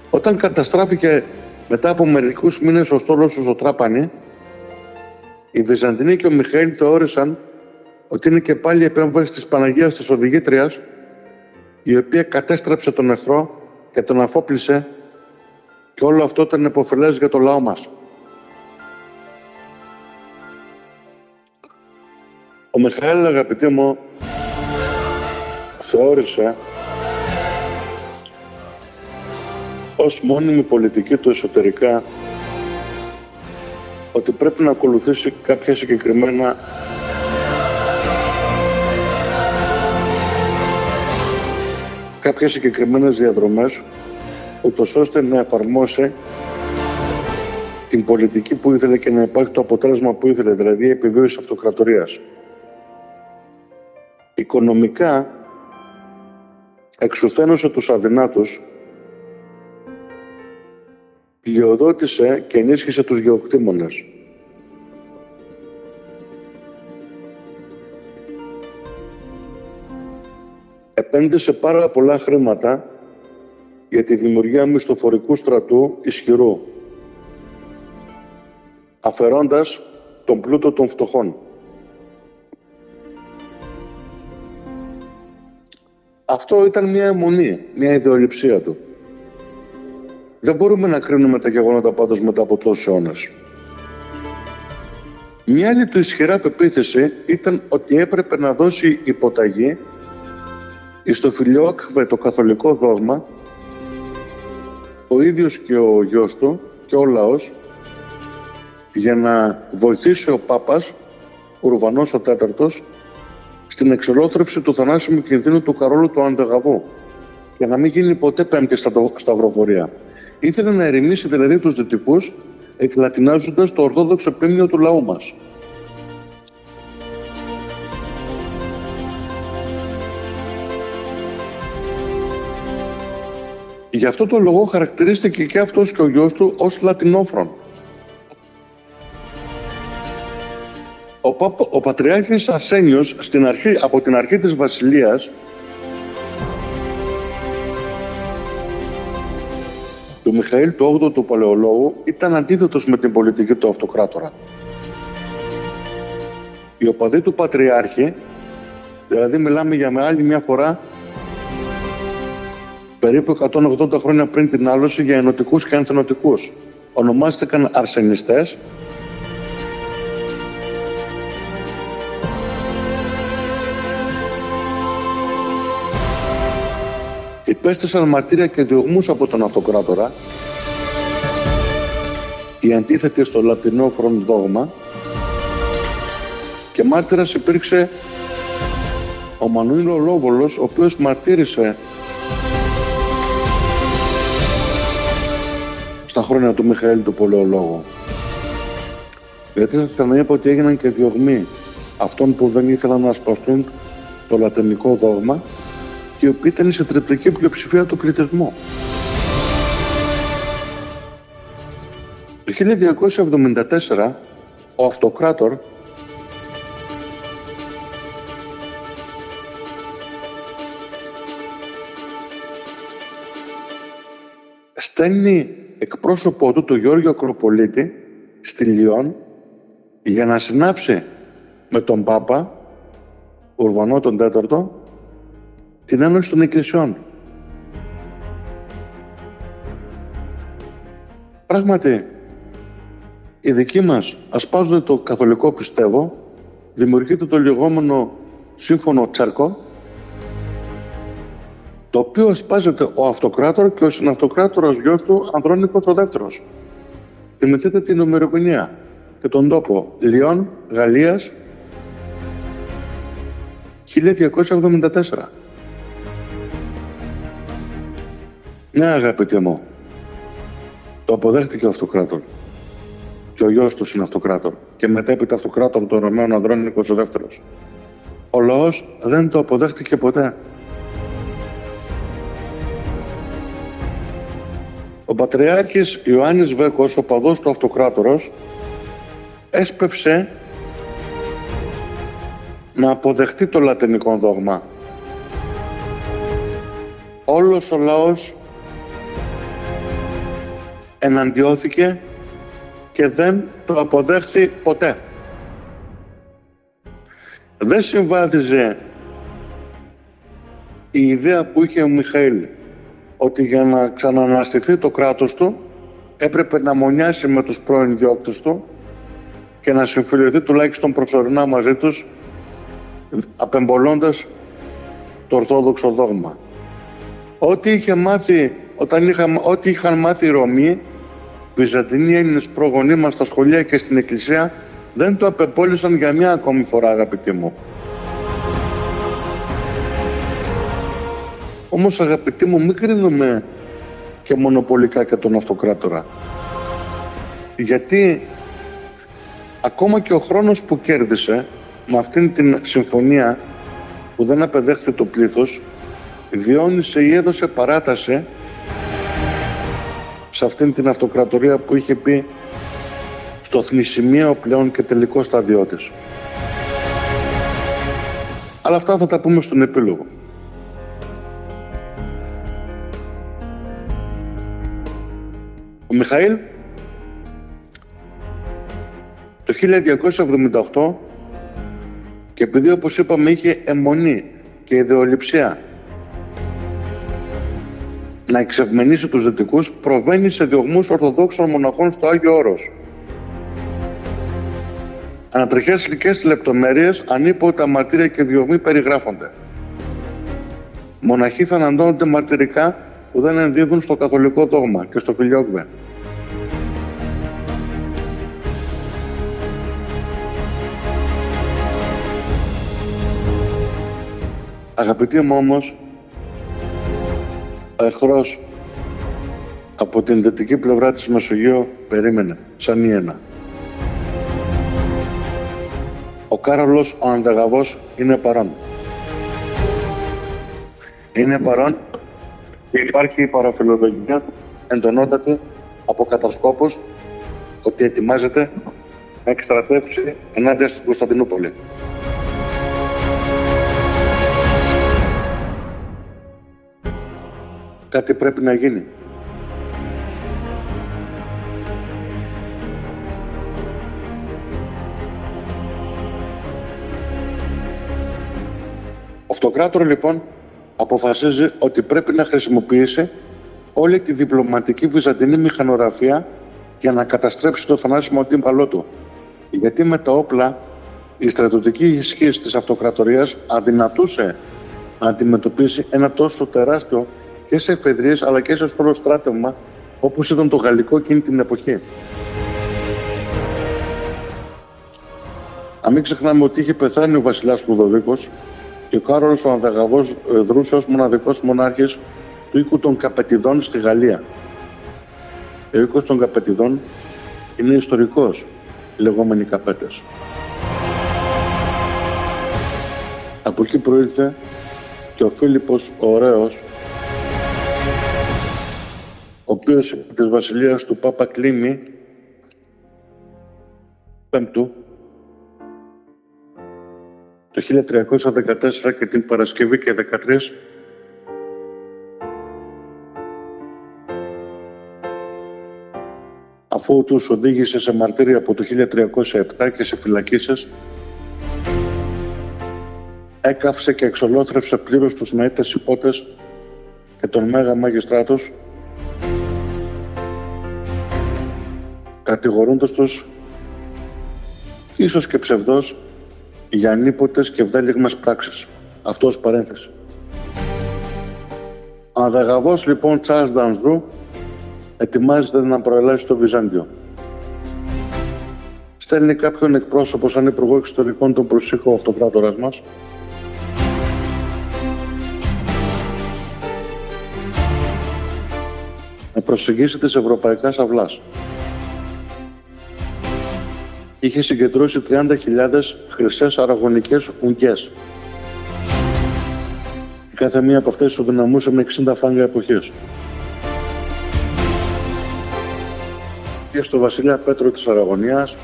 Όταν καταστράφηκε μετά από μερικούς μήνες ο στόλος του στο Τράπανι, οι Βυζαντινοί και ο Μιχαήλ θεώρησαν ότι είναι και πάλι η επέμβαση της Παναγίας της Οδηγήτριας, η οποία κατέστρεψε τον εχθρό και τον αφόπλησε, και όλο αυτό ήταν επωφελές για το λαό μας. Ο Μιχαήλ, αγαπητοί μου, θεώρησε ως μόνιμη πολιτική του εσωτερικά ότι πρέπει να ακολουθήσει κάποια συγκεκριμένα κάποιες συγκεκριμένες διαδρομές, ούτως ώστε να εφαρμόσει την πολιτική που ήθελε και να υπάρχει το αποτέλεσμα που ήθελε, δηλαδή η επιβίωση αυτοκρατορίας. Οικονομικά εξουθένωσε τους αδυνάτους, πλειοδότησε και ενίσχυσε τους γεωκτήμονες. Επένδυσε πάρα πολλά χρήματα για τη δημιουργία μισθοφορικού στρατού ισχυρού, αφαιρώντας τον πλούτο των φτωχών. Αυτό ήταν μια αιμονή, μια ιδεολειψία του. Δεν μπορούμε να κρίνουμε τα γεγονότα πάντως μετά από τόσους αιώνες. Μια άλλη του ισχυρά πεποίθηση ήταν ότι έπρεπε να δώσει υποταγή στο φιλιόκβε το καθολικό δόγμα, ο ίδιος και ο γιος του και ο λαός, για να βοηθήσει ο Πάπας, Ουρβανός ο Τέταρτος, στην εξολόθρευση του θανάσιμου κινδύνου του Καρόλου του Ανδεγαβού, για να μην γίνει ποτέ πέμπτη σταυροφορία. Ήθελε να ερημίσει δηλαδή τους δυτικούς, εκλατινάζοντας το ορθόδοξο πλήμνιο του λαού μας. Γι' αυτό το λόγο χαρακτηρίστηκε και αυτός και ο γιος του ως Λατινόφρον. Ο Πατριάρχης Αρσένιος από την αρχή της βασιλείας του Μιχαήλ του 8ου του Παλαιολόγου ήταν αντίθετος με την πολιτική του αυτοκράτορα. Οι οπαδοί του Πατριάρχη, δηλαδή μιλάμε για με άλλη μια φορά περίπου 180 χρόνια πριν την άλωση, για ενωτικούς και ανθενωτικούς. Ονομάστηκαν αρσενιστές και υπέστησαν μαρτύρια και διωγμούς από τον αυτοκράτορα, οι αντίθετοι στο λατινόφρον δόγμα, και μάρτυρας υπήρξε ο Μανουήλ Ολόβολος, ο οποίος μαρτύρησε στα χρόνια του Μιχαήλ του Παλαιολόγου. Γιατί σας ξαναείπα ότι έγιναν και διωγμοί αυτών που δεν ήθελαν να σπαστούν το λατινικό δόγμα και οι οποίοι ήταν σε τριπτική πλειοψηφία του πληθυσμού. Το 1274 ο αυτοκράτορ στέλνει εκπρόσωπό του, τον Γεώργιο Ακροπολίτη, στη Λιόν για να συνάψει με τον Πάπα, Ουρβανό τον Τέταρτο, την Ένωση των Εκκλησιών. Πράγματι, οι δικοί μας ασπάζονται το καθολικό πιστεύω, δημιουργείται το λεγόμενο σύμφωνο Τσέρκο, το οποίο ασπάζεται ο αυτοκράτορ και ο συναυτοκράτορας γιος του Ανδρόνικος ο Δεύτερος. Θυμηθείτε την ημερομηνία και τον τόπο Λιόν, Γαλλίας, 1274. Ναι, αγαπητοί μου, το αποδέχτηκε ο αυτοκράτορ και ο γιος του συναυτοκράτορ και μετέπειτα αυτοκράτορ των Ρωμαίων Ανδρόνικος ο Δεύτερος. Ο λαός δεν το αποδέχτηκε ποτέ. Ο Πατριάρχης Ιωάννης Βέκος, ο παδός του αυτοκράτορος, έσπευσε να αποδεχτεί το λατινικό δόγμα. Όλος ο λαός εναντιώθηκε και δεν το αποδέχθη ποτέ. Δεν συμβάδιζε η ιδέα που είχε ο Μιχαήλ ότι για να ξαναναστηθεί το κράτος του έπρεπε να μονιάσει με τους πρώην διώκτες του και να συμφιλειωθεί τουλάχιστον προσωρινά μαζί τους, απεμπολώντας το ορθόδοξο δόγμα. Ό,τι είχαν μάθει οι Ρωμοί, Βυζαντινοί, Έλληνες προγονείς μας στα σχολεία και στην Εκκλησία, δεν το απεμπόλησαν για μια ακόμη φορά, αγαπητοί μου. Όμως, αγαπητοί μου, μην κρίνουμε και μονοπολικά και τον αυτοκράτορα. Γιατί ακόμα και ο χρόνος που κέρδισε με αυτήν την συμφωνία που δεν απεδέχθη το πλήθος, διόνυσε ή έδωσε παράταση σε αυτήν την αυτοκρατορία που είχε πει στο θνησιμιαίο πλέον και τελικό στάδιο της. Αλλά αυτά θα τα πούμε στον επίλογο. Ο Μιχαήλ το 1278, και επειδή όπως είπαμε είχε αιμονή και ιδεολειψία να εξευμενήσει τους Δυτικούς, προβαίνει σε διωγμούς Ορθοδόξων μοναχών στο Άγιο Όρος. Ανατριχές λικές λεπτομέρειες, ανίποτα μαρτύρια και διωγμοί περιγράφονται. Μοναχοί θαναντώνονται μαρτυρικά που δεν ενδίδουν στο καθολικό δόγμα και στο φιλιόκβε. Αγαπητοί μου, όμως, ο εχθρός από την δυτική πλευρά της Μεσογείου περίμενε σαν ιένα. Ο Κάρολος ο Ανδεγαβός είναι παρόν. Είναι παρόν και υπάρχει η παραφιλολογία εντονότατη από κατασκόπους ότι ετοιμάζεται να εκστρατεύσει ενάντια στην Κωνσταντινούπολη. Κάτι πρέπει να γίνει. Ο αυτοκράτορ λοιπόν αποφασίζει ότι πρέπει να χρησιμοποιήσει όλη τη διπλωματική βυζαντινή μηχανογραφία για να καταστρέψει το θανάσιμο αντίπαλό του. Γιατί με τα όπλα η στρατιωτική ισχύ της αυτοκρατορίας αδυνατούσε να αντιμετωπίσει ένα τόσο τεράστιο και σε εφεδρίες αλλά και σε ασφαλό στράτευμα όπως ήταν το γαλλικό εκείνη την εποχή. Να μην ξεχνάμε ότι είχε πεθάνει ο βασιλιάς Λουδοβίκος και ο Κάρολος ο Ανδεγαβός δρούσε ως μοναδικός μονάρχης του οίκου των Καπετιδών στη Γαλλία. Ο οίκος των Καπετιδών είναι ιστορικός, οι λεγόμενοι Καπέτες. Από εκεί προήλθε και ο Φίλιππος ο Ωραίος, ο οποίος επί της βασιλείας του Πάπα Κλίμη Πέμπτου το 1314 και την Παρασκευή και 13 αφού τους οδήγησε σε μαρτύρια από το 1307 και σε φυλακίσεις, έκαυσε και εξολόθρευσε πλήρως τους Μαΐτες Ιππότες και τον Μέγα Μαγιστράτος, κατηγορούντας τους, ίσως και ψευδός, για ανίποτες και ευδέλιγμες πράξεις. Αυτό ως παρένθεση. Ο Ανδεγαβός λοιπόν Τσάρλς Ντανζού ετοιμάζεται να προελάσει στο Βυζάντιο. Στέλνει κάποιον εκπρόσωπο σαν υπουργό εξωτερικών τον προσήχο αυτοκράτορας μας, να προσεγγίσει της Ευρωπαϊκάς Αυλάς. Είχε συγκεντρώσει 30.000 χρυσές αραγωνικές ουγγιές. Η κάθε μία από αυτές ισοδυναμούσε με 60 φράγκα εποχής. Και στο βασιλιά Πέτρο της Αραγωνίας,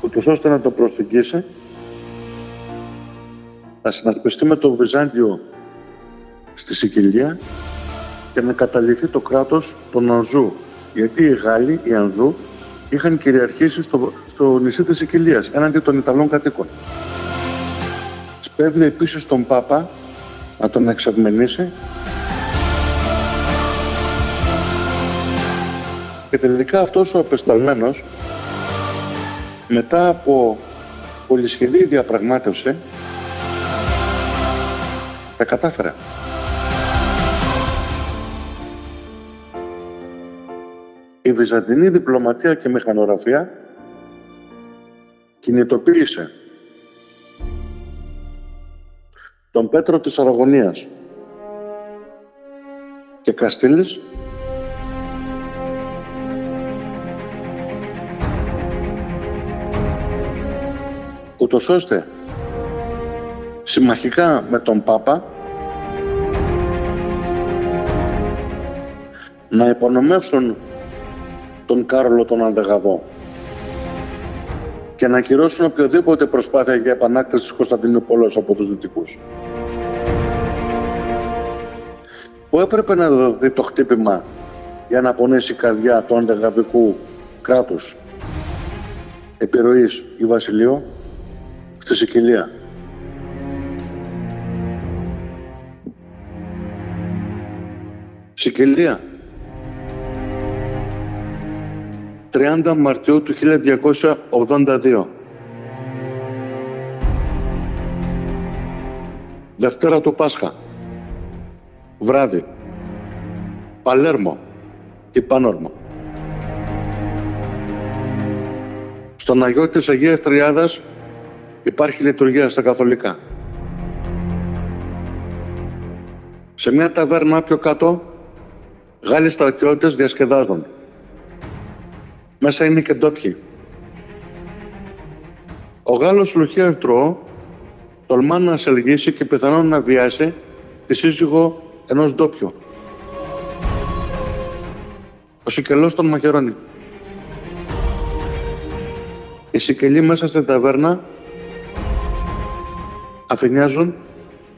ούτως ώστε να το προσεγγίσει, να συνασπιστεί με το Βυζάντιο στη Σικυλία και να καταλυθεί το κράτος των Ανζού. Γιατί οι Γάλλοι, οι Ανζού, είχαν κυριαρχήσει στο νησί της Σικυλίας, έναντι των Ιταλών κατοίκων. Σπέβδε επίσης τον Πάπα να τον εξευμενήσει και τελικά αυτός ο απεσταλμένος, μετά από πολυσχεδή διαπραγμάτευση, τα κατάφερε. Η βυζαντινή διπλωματία και μηχανογραφία κινητοποίησε τον Πέτρο της Αραγωνίας και Καστήλης ούτως ώστε συμμαχικά με τον Πάπα να υπονομεύσουν τον Κάρολο τον Ανδεγαβό και να ακυρώσουν οποιοδήποτε προσπάθεια για επανάκτηση της Κωνσταντινούπολης από τους Δυτικούς. Που έπρεπε να δοθεί το χτύπημα για να πονέσει η καρδιά του ανδεγαβικού κράτους επιρροής ή βασιλείου στη Σικυλία. Σικυλία. 30 Μαρτίου του 1282. Δευτέρα του Πάσχα. Βράδυ. Παλέρμο. Και Πανόρμο. Στον Αγιό της Αγίας Τριάδας υπάρχει λειτουργία στα καθολικά. Σε μια ταβέρνα πιο κάτω, Γάλλοι στρατιώτες διασκεδάζουν. Μέσα είναι και ντόπιοι. Ο Γάλλος Λουχίας Ντρό τολμά να ασελγήσει και πιθανόν να βιάσει τη σύζυγο ενός ντόπιου. Ο Σικελός τον μαχαιρώνει. Οι Σικελοί μέσα στην ταβέρνα αφηνιάζουν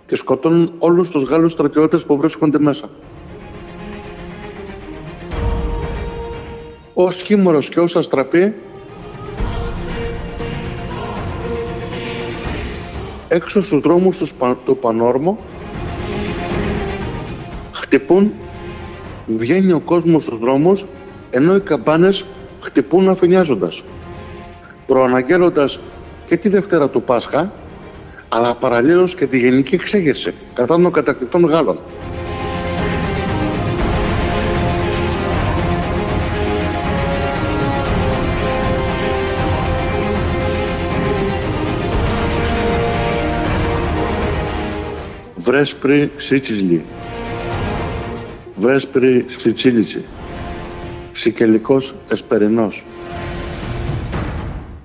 και σκοτώνουν όλους τους Γάλλους στρατιώτες που βρίσκονται μέσα. Ως χήμωρος και ως αστραπή, έξω στους δρόμους του Πανόρμο, χτυπούν, βγαίνει ο κόσμος στους δρόμους, ενώ οι καμπάνες χτυπούν αφηνιάζοντας, προαναγγέλλοντας και τη Δευτέρα του Πάσχα, αλλά παραλλήλως και τη γενική εξέγερση κατά των κατακτητών Γάλλων. Βρέσπρι Σίτσιλι, Βρέσπρι Σιτσίλιτσι, Σικελικός Εσπερινός.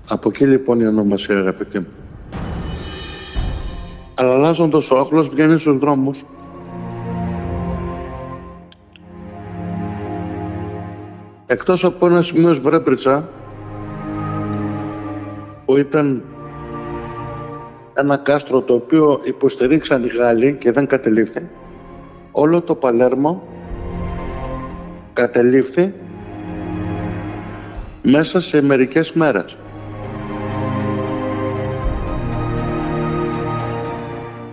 Από εκεί λοιπόν η ονομασία, αγαπητοί μου. Αλλά αλλάζοντας ο όχλος βγαίνει στους δρόμους. Εκτός από ένα σημείο Βρέπριτσα, που ήταν ένα κάστρο το οποίο υποστηρίξαν οι Γάλλοι και δεν κατελήφθη, όλο το Παλέρμο κατελήφθη μέσα σε μερικές μέρες.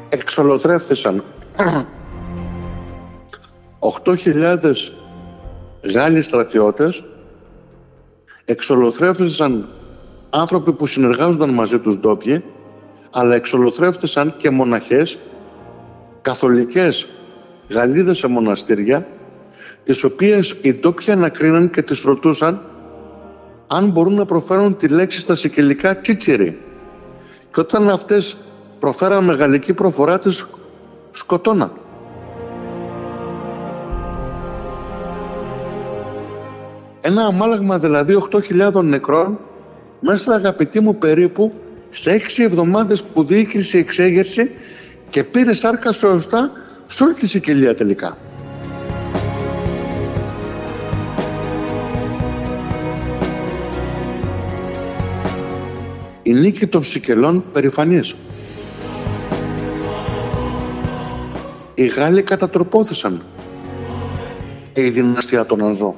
Εξολοθρεύθησαν 8.000 Γάλλοι στρατιώτες, εξολοθρεύθησαν άνθρωποι που συνεργάζονταν μαζί τους ντόπιοι, αλλά εξολοθρεύθησαν και μοναχές, καθολικές Γαλλίδες σε μοναστήρια, τις οποίες οι ντόπιοι ανακρίναν και τις ρωτούσαν αν μπορούν να προφέρουν τη λέξη στα σικελικά «τσίτσιρι». Και όταν αυτές προφέραν με γαλλική προφορά, τις σκοτώναν. Ένα αμάλαγμα δηλαδή 8.000 νεκρών μέσα, αγαπητοί μου, περίπου σε 6 εβδομάδες που διοίκηση εξέγερση και πήρε σάρκα σωστά σε όλη τη Σικελία τελικά. Η νίκη των Σικελών περηφανής. Οι Γάλλοι κατατροπώθησαν και η δυναστεία των Ανζώ.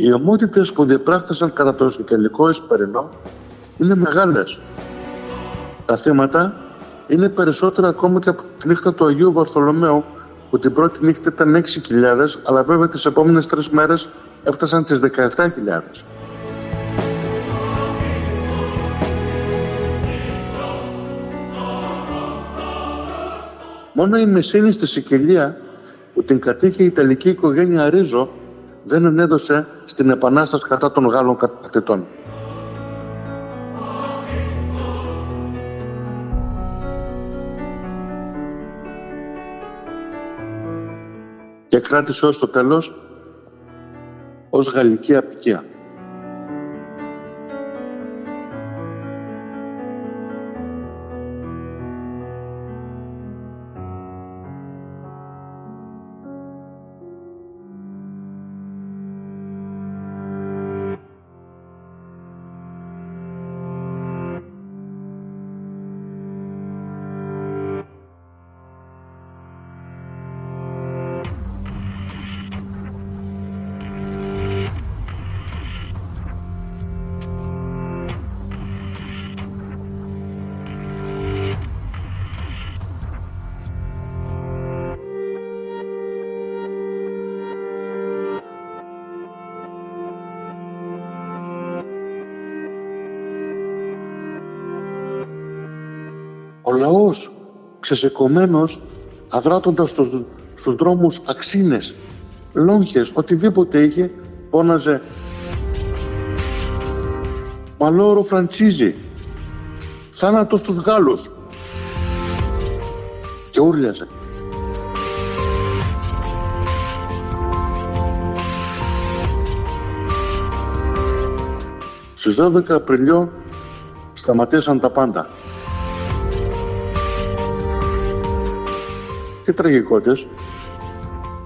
Οι ομότητες που διεπράχθησαν κατά το Σικελικό Εσπερινό είναι μεγάλες. Τα θύματα είναι περισσότερα ακόμα και από τη νύχτα του Αγίου Βαρθολομαίου, που την πρώτη νύχτα ήταν 6.000, αλλά βέβαια τις επόμενες 3 μέρες έφτασαν τις 17.000. Μόνο η Μεσίνη στη Σικελία, που την κατήχε η Ιταλική οικογένεια Ρίζο, δεν ενέδωσε στην επανάσταση κατά των Γάλλων κατακτητών. Και κράτησε ως το τέλος ως γαλλική αποικία. Ο λαός, ξεσηκωμένος, αδράτοντας στους δρόμους αξίνες, λόγχες, οτιδήποτε είχε, πόναζε «Μαλόρο Φραντσίζι, θάνατος στους Γάλλους» και ούρλιαζε. Στις 12 Απριλίου σταματήσαν τα πάντα. Και τραγικότες,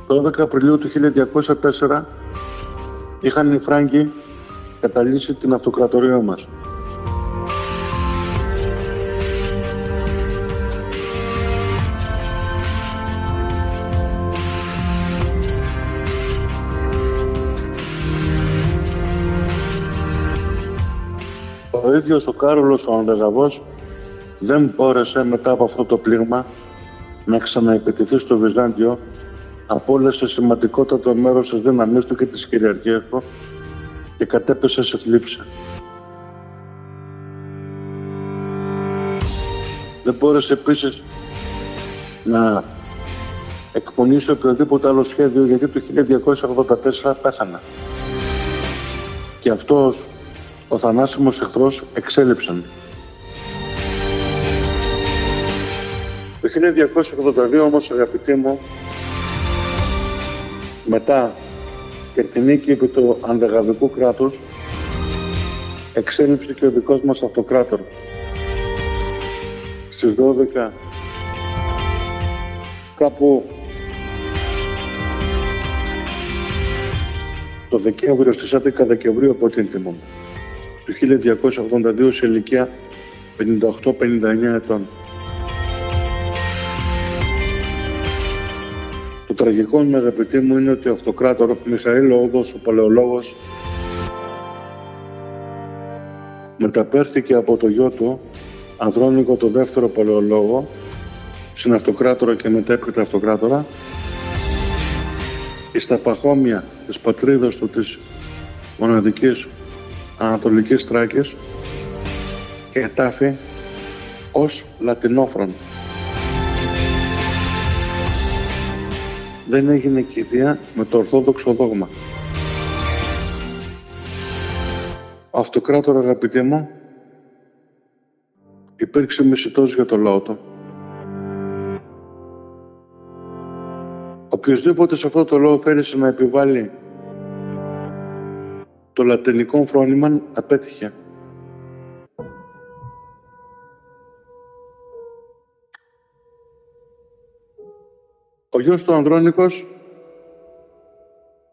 το 12 Απριλίου του 1204 είχαν οι Φράγκοι καταλύσει την αυτοκρατορία μας. Ο ίδιος ο Κάρολος ο Ανδεγαβός δεν μπόρεσε μετά από αυτό το πλήγμα να ξαναεπιτεθεί στο Βυζάντιο, απόλυσε σημαντικότατο μέρος της δύναμής του και της κυριαρχίας του και κατέπεσε σε θλίψη. Δεν μπόρεσε επίσης να εκπονήσει οποιοδήποτε άλλο σχέδιο, γιατί το 1284 πέθανε. Και αυτός ο θανάσιμος εχθρός εξέλιψαν. Το 1282 όμως, αγαπητοί μου, μετά και την νίκη επί του Ανδεγαβικού κράτους, εξέλιψε και ο δικός μας αυτοκράτορ. Στις 12 κάπου το Δεκέμβριο, στις 11 Δεκεμβρίου από ό,τι θυμόμαι, του 1282, σε ηλικία 58-59 ετών. Το τραγικό μου, αγαπητοί μου, είναι ότι ο αυτοκράτορ Μιχαήλ ο Παλαιολόγος μεταφέρθηκε από το γιο του Ανδρόνικο το δεύτερο Παλαιολόγο στην αυτοκράτορα και μετέπειτα αυτοκράτορα, στα παχώμια της πατρίδας του, της μοναδικής Ανατολικής Θράκης, και τάφη ως Λατινόφρον. Δεν έγινε κηδεία με το ορθόδοξο δόγμα. Ο αυτοκράτορα, αγαπητοί μου, υπήρξε μισητός για το λαό του. Οποιοςδήποτε σε αυτό το λόγο θέλησε να επιβάλλει το λατινικό φρόνημα, απέτυχε. Ο γιος του Ανδρόνικος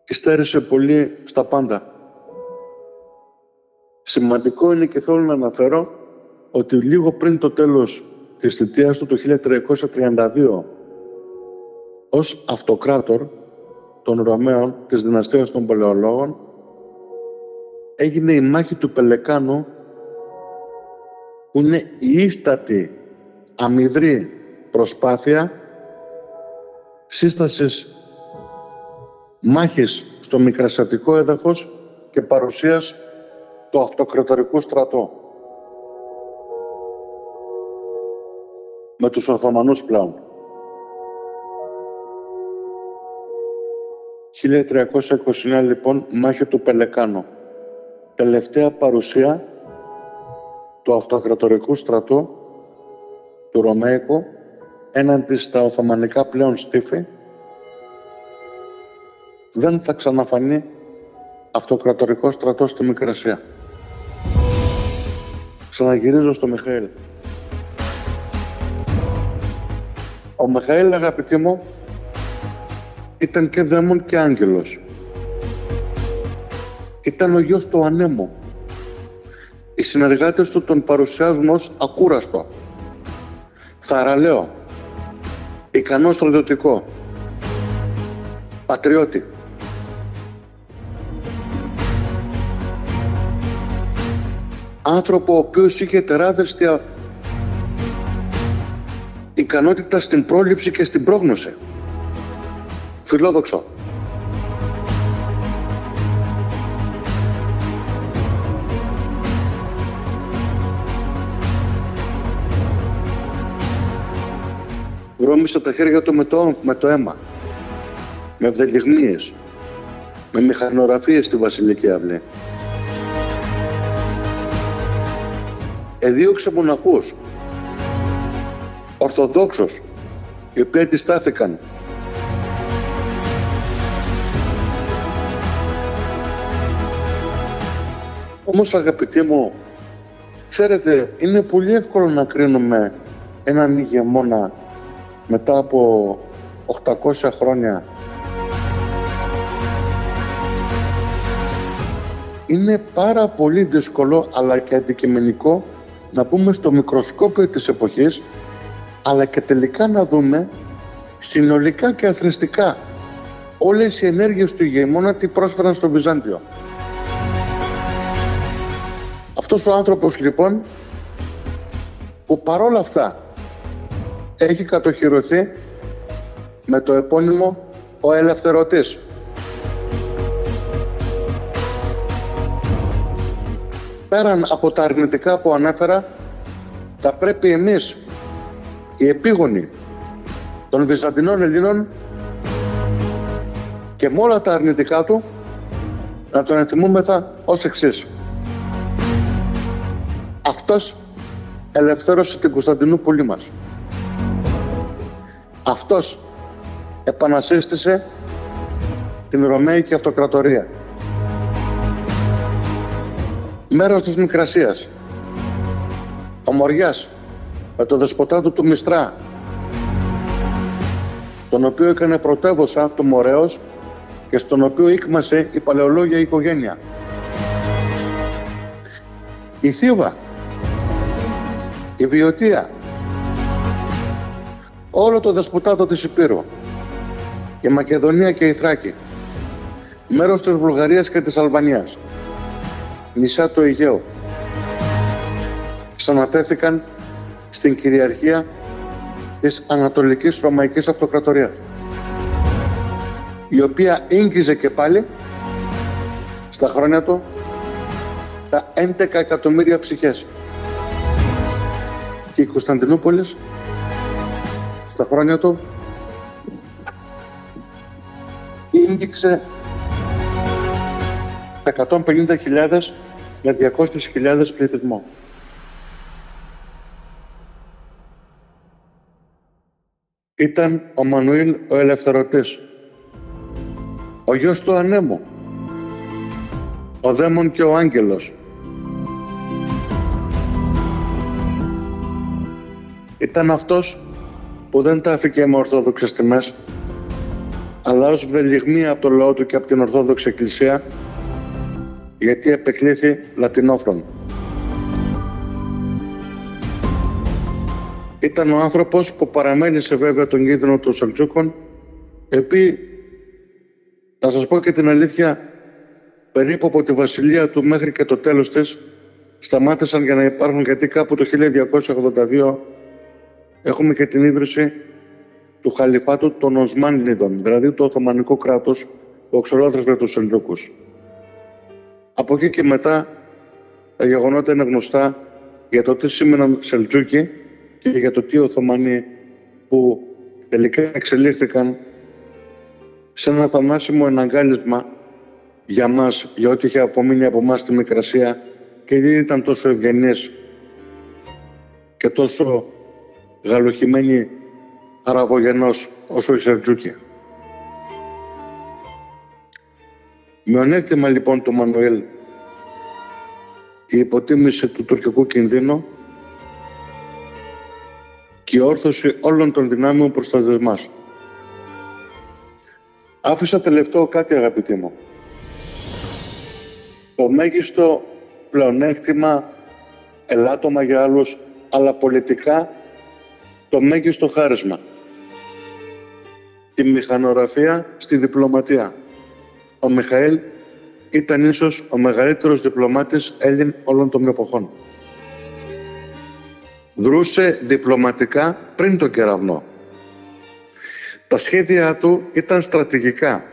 υστέρησε πολύ στα πάντα. Σημαντικό είναι, και θέλω να αναφέρω, ότι λίγο πριν το τέλος της θητείας του, το 1332, ως αυτοκράτορ των Ρωμαίων της δυναστείας των Παλαιολόγων, έγινε η μάχη του Πελεκάνου, που είναι η ίστατη αμυδρή προσπάθεια σύστασης μάχης στο μικρασιατικό έδαφος και παρουσίας του αυτοκρατορικού στρατού με τους Οθωμανούς πλέον. 1329, λοιπόν, μάχη του Πελεκάνου. Τελευταία παρουσία του αυτοκρατορικού στρατού, του Ρωμαϊκού, έναντι στα Οθωμανικά πλέον στήφη. Δεν θα ξαναφανεί αυτοκρατορικό στρατό στη Μικρασία. Ξαναγυρίζω στο Μιχαήλ. Ο Μιχαήλ, αγαπητοί μου, ήταν και δαίμον και άγγελος. Ήταν ο γιος του ανέμου. Οι συνεργάτες του τον παρουσιάζουν ως ακούραστο, θαραλέο, ικανό στρατιωτικό, πατριώτη. Άνθρωπο ο οποίος είχε τεράστια ικανότητα στην πρόληψη και στην πρόγνωση. Φιλόδοξο. Βρώμισε τα χέρια του με το αίμα, με ευδελιγμίες, με μηχανογραφίες στη Βασιλική Αυλή. Εδίωξε μοναχούς, ορθοδόξους, οι οποίοι αντιστάθηκαν. Όμως, αγαπητοί μου, ξέρετε, είναι πολύ εύκολο να κρίνουμε έναν ηγεμόνα μετά από 800 χρόνια. Είναι πάρα πολύ δύσκολο, αλλά και αντικειμενικό, να πούμε στο μικροσκόπιο της εποχής, αλλά και τελικά να δούμε συνολικά και αθρηστικά όλες οι ενέργειες του ηγεμόνα τι πρόσφεραν στο Βυζάντιο. Αυτός ο άνθρωπος, λοιπόν, που παρόλα αυτά έχει κατοχυρωθεί με το επώνυμο ο Ελευθερωτής. Πέραν από τα αρνητικά που ανέφερα, θα πρέπει εμείς οι επίγονοι των Βυζαντινών Ελλήνων και με όλα τα αρνητικά του να τον ενθυμούμεθα ως εξής. Αυτός ελευθέρωσε την Κωνσταντινούπολη μας. Αυτός επανασύστησε την Ρωμαϊκή Αυτοκρατορία. Μέρος της Μικρασίας, ομοριάς με το δεσποτάτο του Μιστρά, τον οποίο έκανε πρωτεύουσα του Μοραίος και στον οποίο ήκμασε η παλαιολόγια οικογένεια. Η Θήβα, η Βιωτία, όλο το δεσποτάτο της Υπήρου, η Μακεδονία και η Θράκη, μέρος της Βουλγαρίας και της Αλβανίας, νησιά του Αιγαίου, ξανατέθηκαν στην κυριαρχία της Ανατολικής Ρωμαϊκής Αυτοκρατορίας, η οποία ήγγιζε και πάλι στα χρόνια του τα 11 εκατομμύρια ψυχές. Και η Κωνσταντινούπολης στα χρόνια του ήγγιξε τα 150.000 με 200.000 πληθυσμό. Ήταν ο Μανουήλ ο Ελευθερωτής, ο γιος του Ανέμου, ο Δαίμων και ο Άγγελος. Ήταν αυτός που δεν τάφηκε με ορθόδοξες τιμές, αλλά ως βδελιγμή από το λαό του και από την Ορθόδοξη Εκκλησία, γιατί επεκλήθη λατινόφρον. Ήταν ο άνθρωπος που παραμέλησε βέβαια τον κίνδυνο των Σελτζούκων, επί, να σας πω και την αλήθεια, περίπου από τη βασιλεία του μέχρι και το τέλος της σταμάτησαν για να υπάρχουν, γιατί κάπου το 1282 έχουμε και την ίδρυση του χαλιφάτου των Οσμανλίδων, δηλαδή του Οθωμανικού κράτους που οξολόθρευε τους Σελτζούκους. Από εκεί και μετά τα γεγονότα είναι γνωστά για το τι σήμαιναν Σελτζούκοι και για το τι Οθωμανοί, που τελικά εξελίχθηκαν σε ένα θανάσιμο εναγκάλισμα για μας, για ό,τι είχε απομείνει από εμάς τη Μικρασία, και δεν ήταν τόσο ευγενείς και τόσο γαλουχημένοι αραβογενώς όσο οι Σελτζούκοι. Μειονέκτημα λοιπόν του Μανουήλ η υποτίμηση του τουρκικού κινδύνου και η όρθωση όλων των δυνάμεων προς τα δεσμάς. Άφησα τελευταίο κάτι, αγαπητοί μου. Το μέγιστο πλεονέκτημα, ελάττωμα για άλλους, αλλά πολιτικά το μέγιστο χάρισμα. Τη μηχανογραφία στη διπλωματία. Ο Μιχαήλ ήταν ίσως ο μεγαλύτερος διπλωμάτης Έλλην όλων των εποχών. Δρούσε διπλωματικά πριν τον κεραυνό. Τα σχέδια του ήταν στρατηγικά.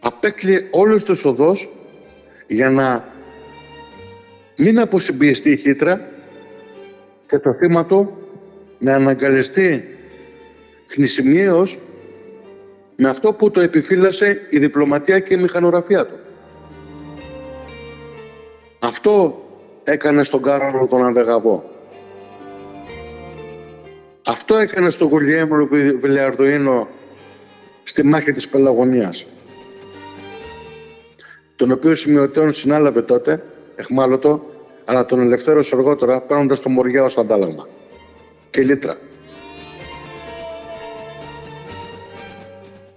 Απέκλειε όλους τους οδούς για να μην αποσυμπιεστεί η Χίτρα και το θύμα του να αναγκαλιστεί θνησιμιαίος με αυτό που το επιφύλασε η διπλωματία και η μηχανογραφία του. Αυτό έκανε στον Κάρολο τον Ανδεγαβό. Αυτό έκανε στον Γουλιέλμο Βιλεαρδουίνο στη μάχη της Πελαγωνίας, τον οποίο σημειωτέων συνάλαβε τότε, αιχμάλωτο, αλλά τον ελευθέρωσε αργότερα παίρνοντας το Μοριά ως αντάλλαγμα και Λίτρα.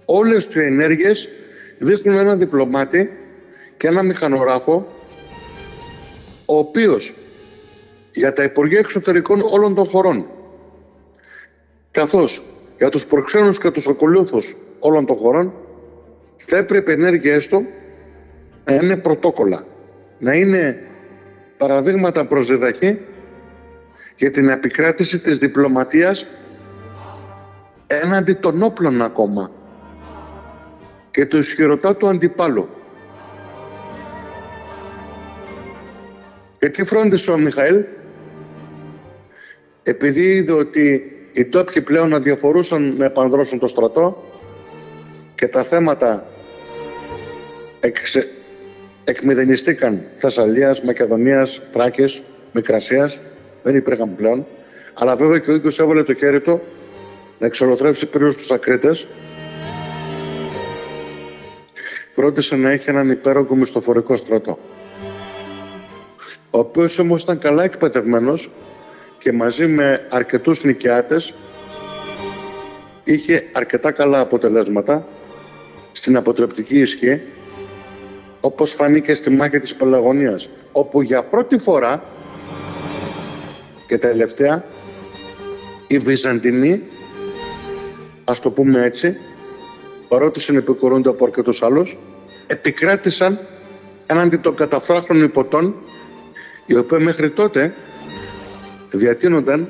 Όλες τις ενέργειες δείχνουν έναν διπλωμάτη και έναν μηχανογράφο, ο οποίος για τα Υπουργεία Εξωτερικών όλων των χωρών, καθώς για τους προξένους και τους ακολούθους όλων των χωρών, θα έπρεπε οι ενέργειές του να είναι πρωτόκολλα, να είναι παραδείγματα προς διδαχή για την επικράτηση της διπλωματίας έναντι των όπλων ακόμα και του ισχυροτάτου αντιπάλου. Γιατί φρόντισε ο Μιχαήλ, επειδή είδε ότι οι τόποι πλέον αδιαφορούσαν να επανδρώσουν το στρατό και τα θέματα εκμηδενιστήκαν Θεσσαλίας, Μακεδονίας, Θράκης, Μικρασίας, δεν υπήρχαν πλέον. Αλλά βέβαια και ο ίδιος έβαλε το χέρι του να εξολοθρεύσει πλήρως τους Ακρίτες. Φρόντισε να έχει έναν υπέρογκο μισθοφορικό στρατό, ο οποίος όμως ήταν καλά εκπαιδευμένος και μαζί με αρκετούς νοικιάτες είχε αρκετά καλά αποτελέσματα στην αποτρεπτική ισχύ, όπως φανήκε στη μάχη της Πελαγωνίας, όπου για πρώτη φορά και τελευταία οι Βυζαντινοί, ας το πούμε έτσι, παρότι συνεπικουρούνται από αρκετούς άλλους, επικράτησαν έναντι των καταφράχνων υποτών, οι οποίοι μέχρι τότε διατείνονταν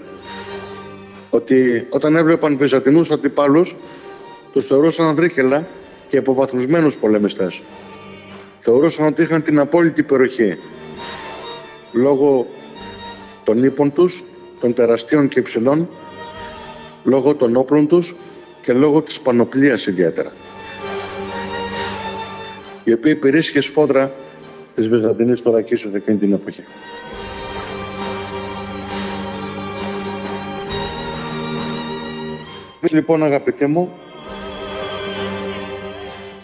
ότι όταν έβλεπαν Βυζαντινούς αντιπάλους τους θεωρούσαν ανδρίκελα και υποβαθμισμένους πολεμιστές. Θεωρούσαν ότι είχαν την απόλυτη περιοχή λόγω των ύπων τους, των τεραστίων και υψηλών, λόγω των όπλων τους και λόγω της πανοπλίας ιδιαίτερα, η οποία υπηρέσχε σφόδρα της Βυζαντινής Θωρακίσεως εκείνη την εποχή. Λοιπόν, αγαπητοί μου,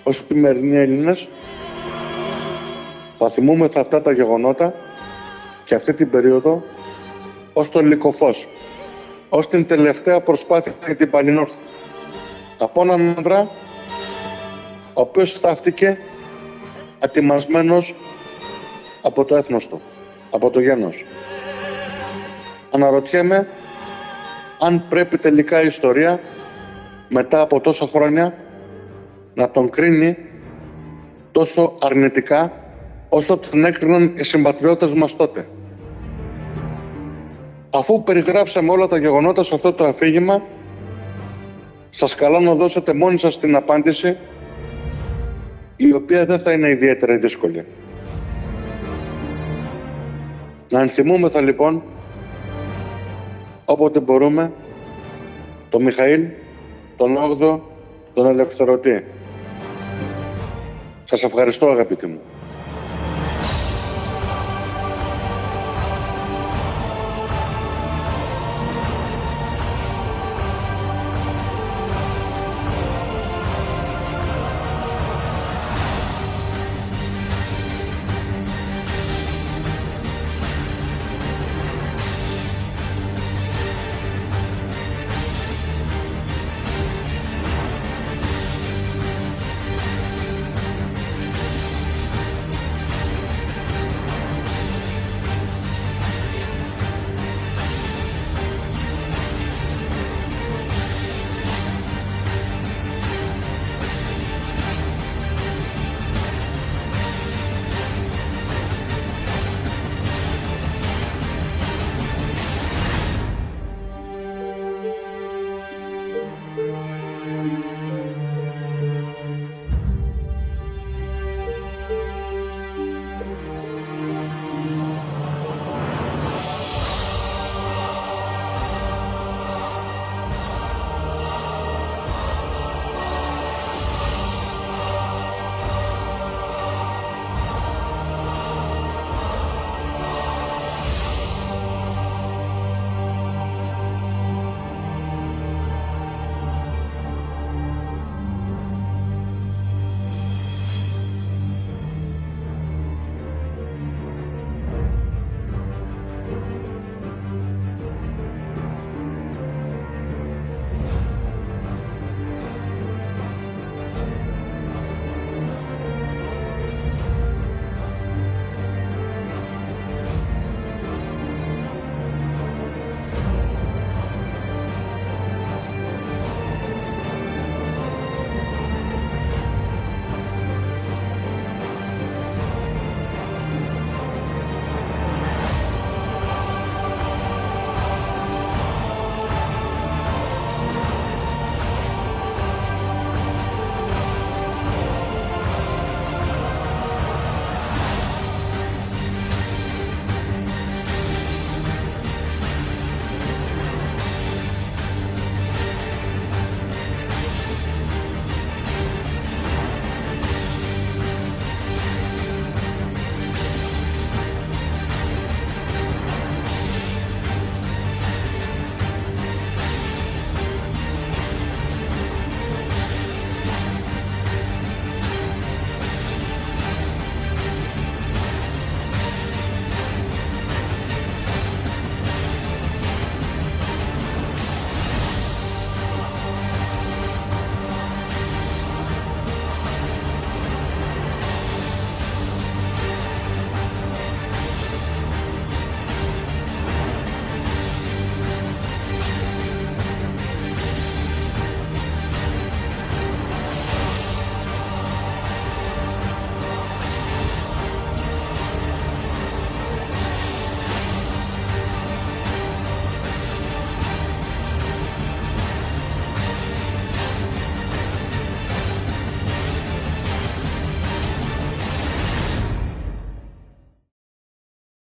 ως σημερινοί Έλληνες θα θυμούμεθα αυτά τα γεγονότα και αυτή την περίοδο ως το λυκοφός, ως την τελευταία προσπάθεια για την παλινόρθωση από έναν άνδρα ο οποίος θαύτηκε ατιμασμένος από το έθνος του, από το γένος. Αναρωτιέμαι αν πρέπει τελικά η ιστορία μετά από τόσα χρόνια να τον κρίνει τόσο αρνητικά όσο τον έκριναν οι συμπατριώτες μας τότε. Αφού περιγράψαμε όλα τα γεγονότα σε αυτό το αφήγημα, σας καλώ να δώσετε μόνοι σας την απάντηση, η οποία δεν θα είναι ιδιαίτερα δύσκολη. Να ενθυμούμεθα λοιπόν όποτε μπορούμε τον Μιχαήλ, τον 8ο, τον Ελευθερωτή. Σας ευχαριστώ, αγαπητοί μου.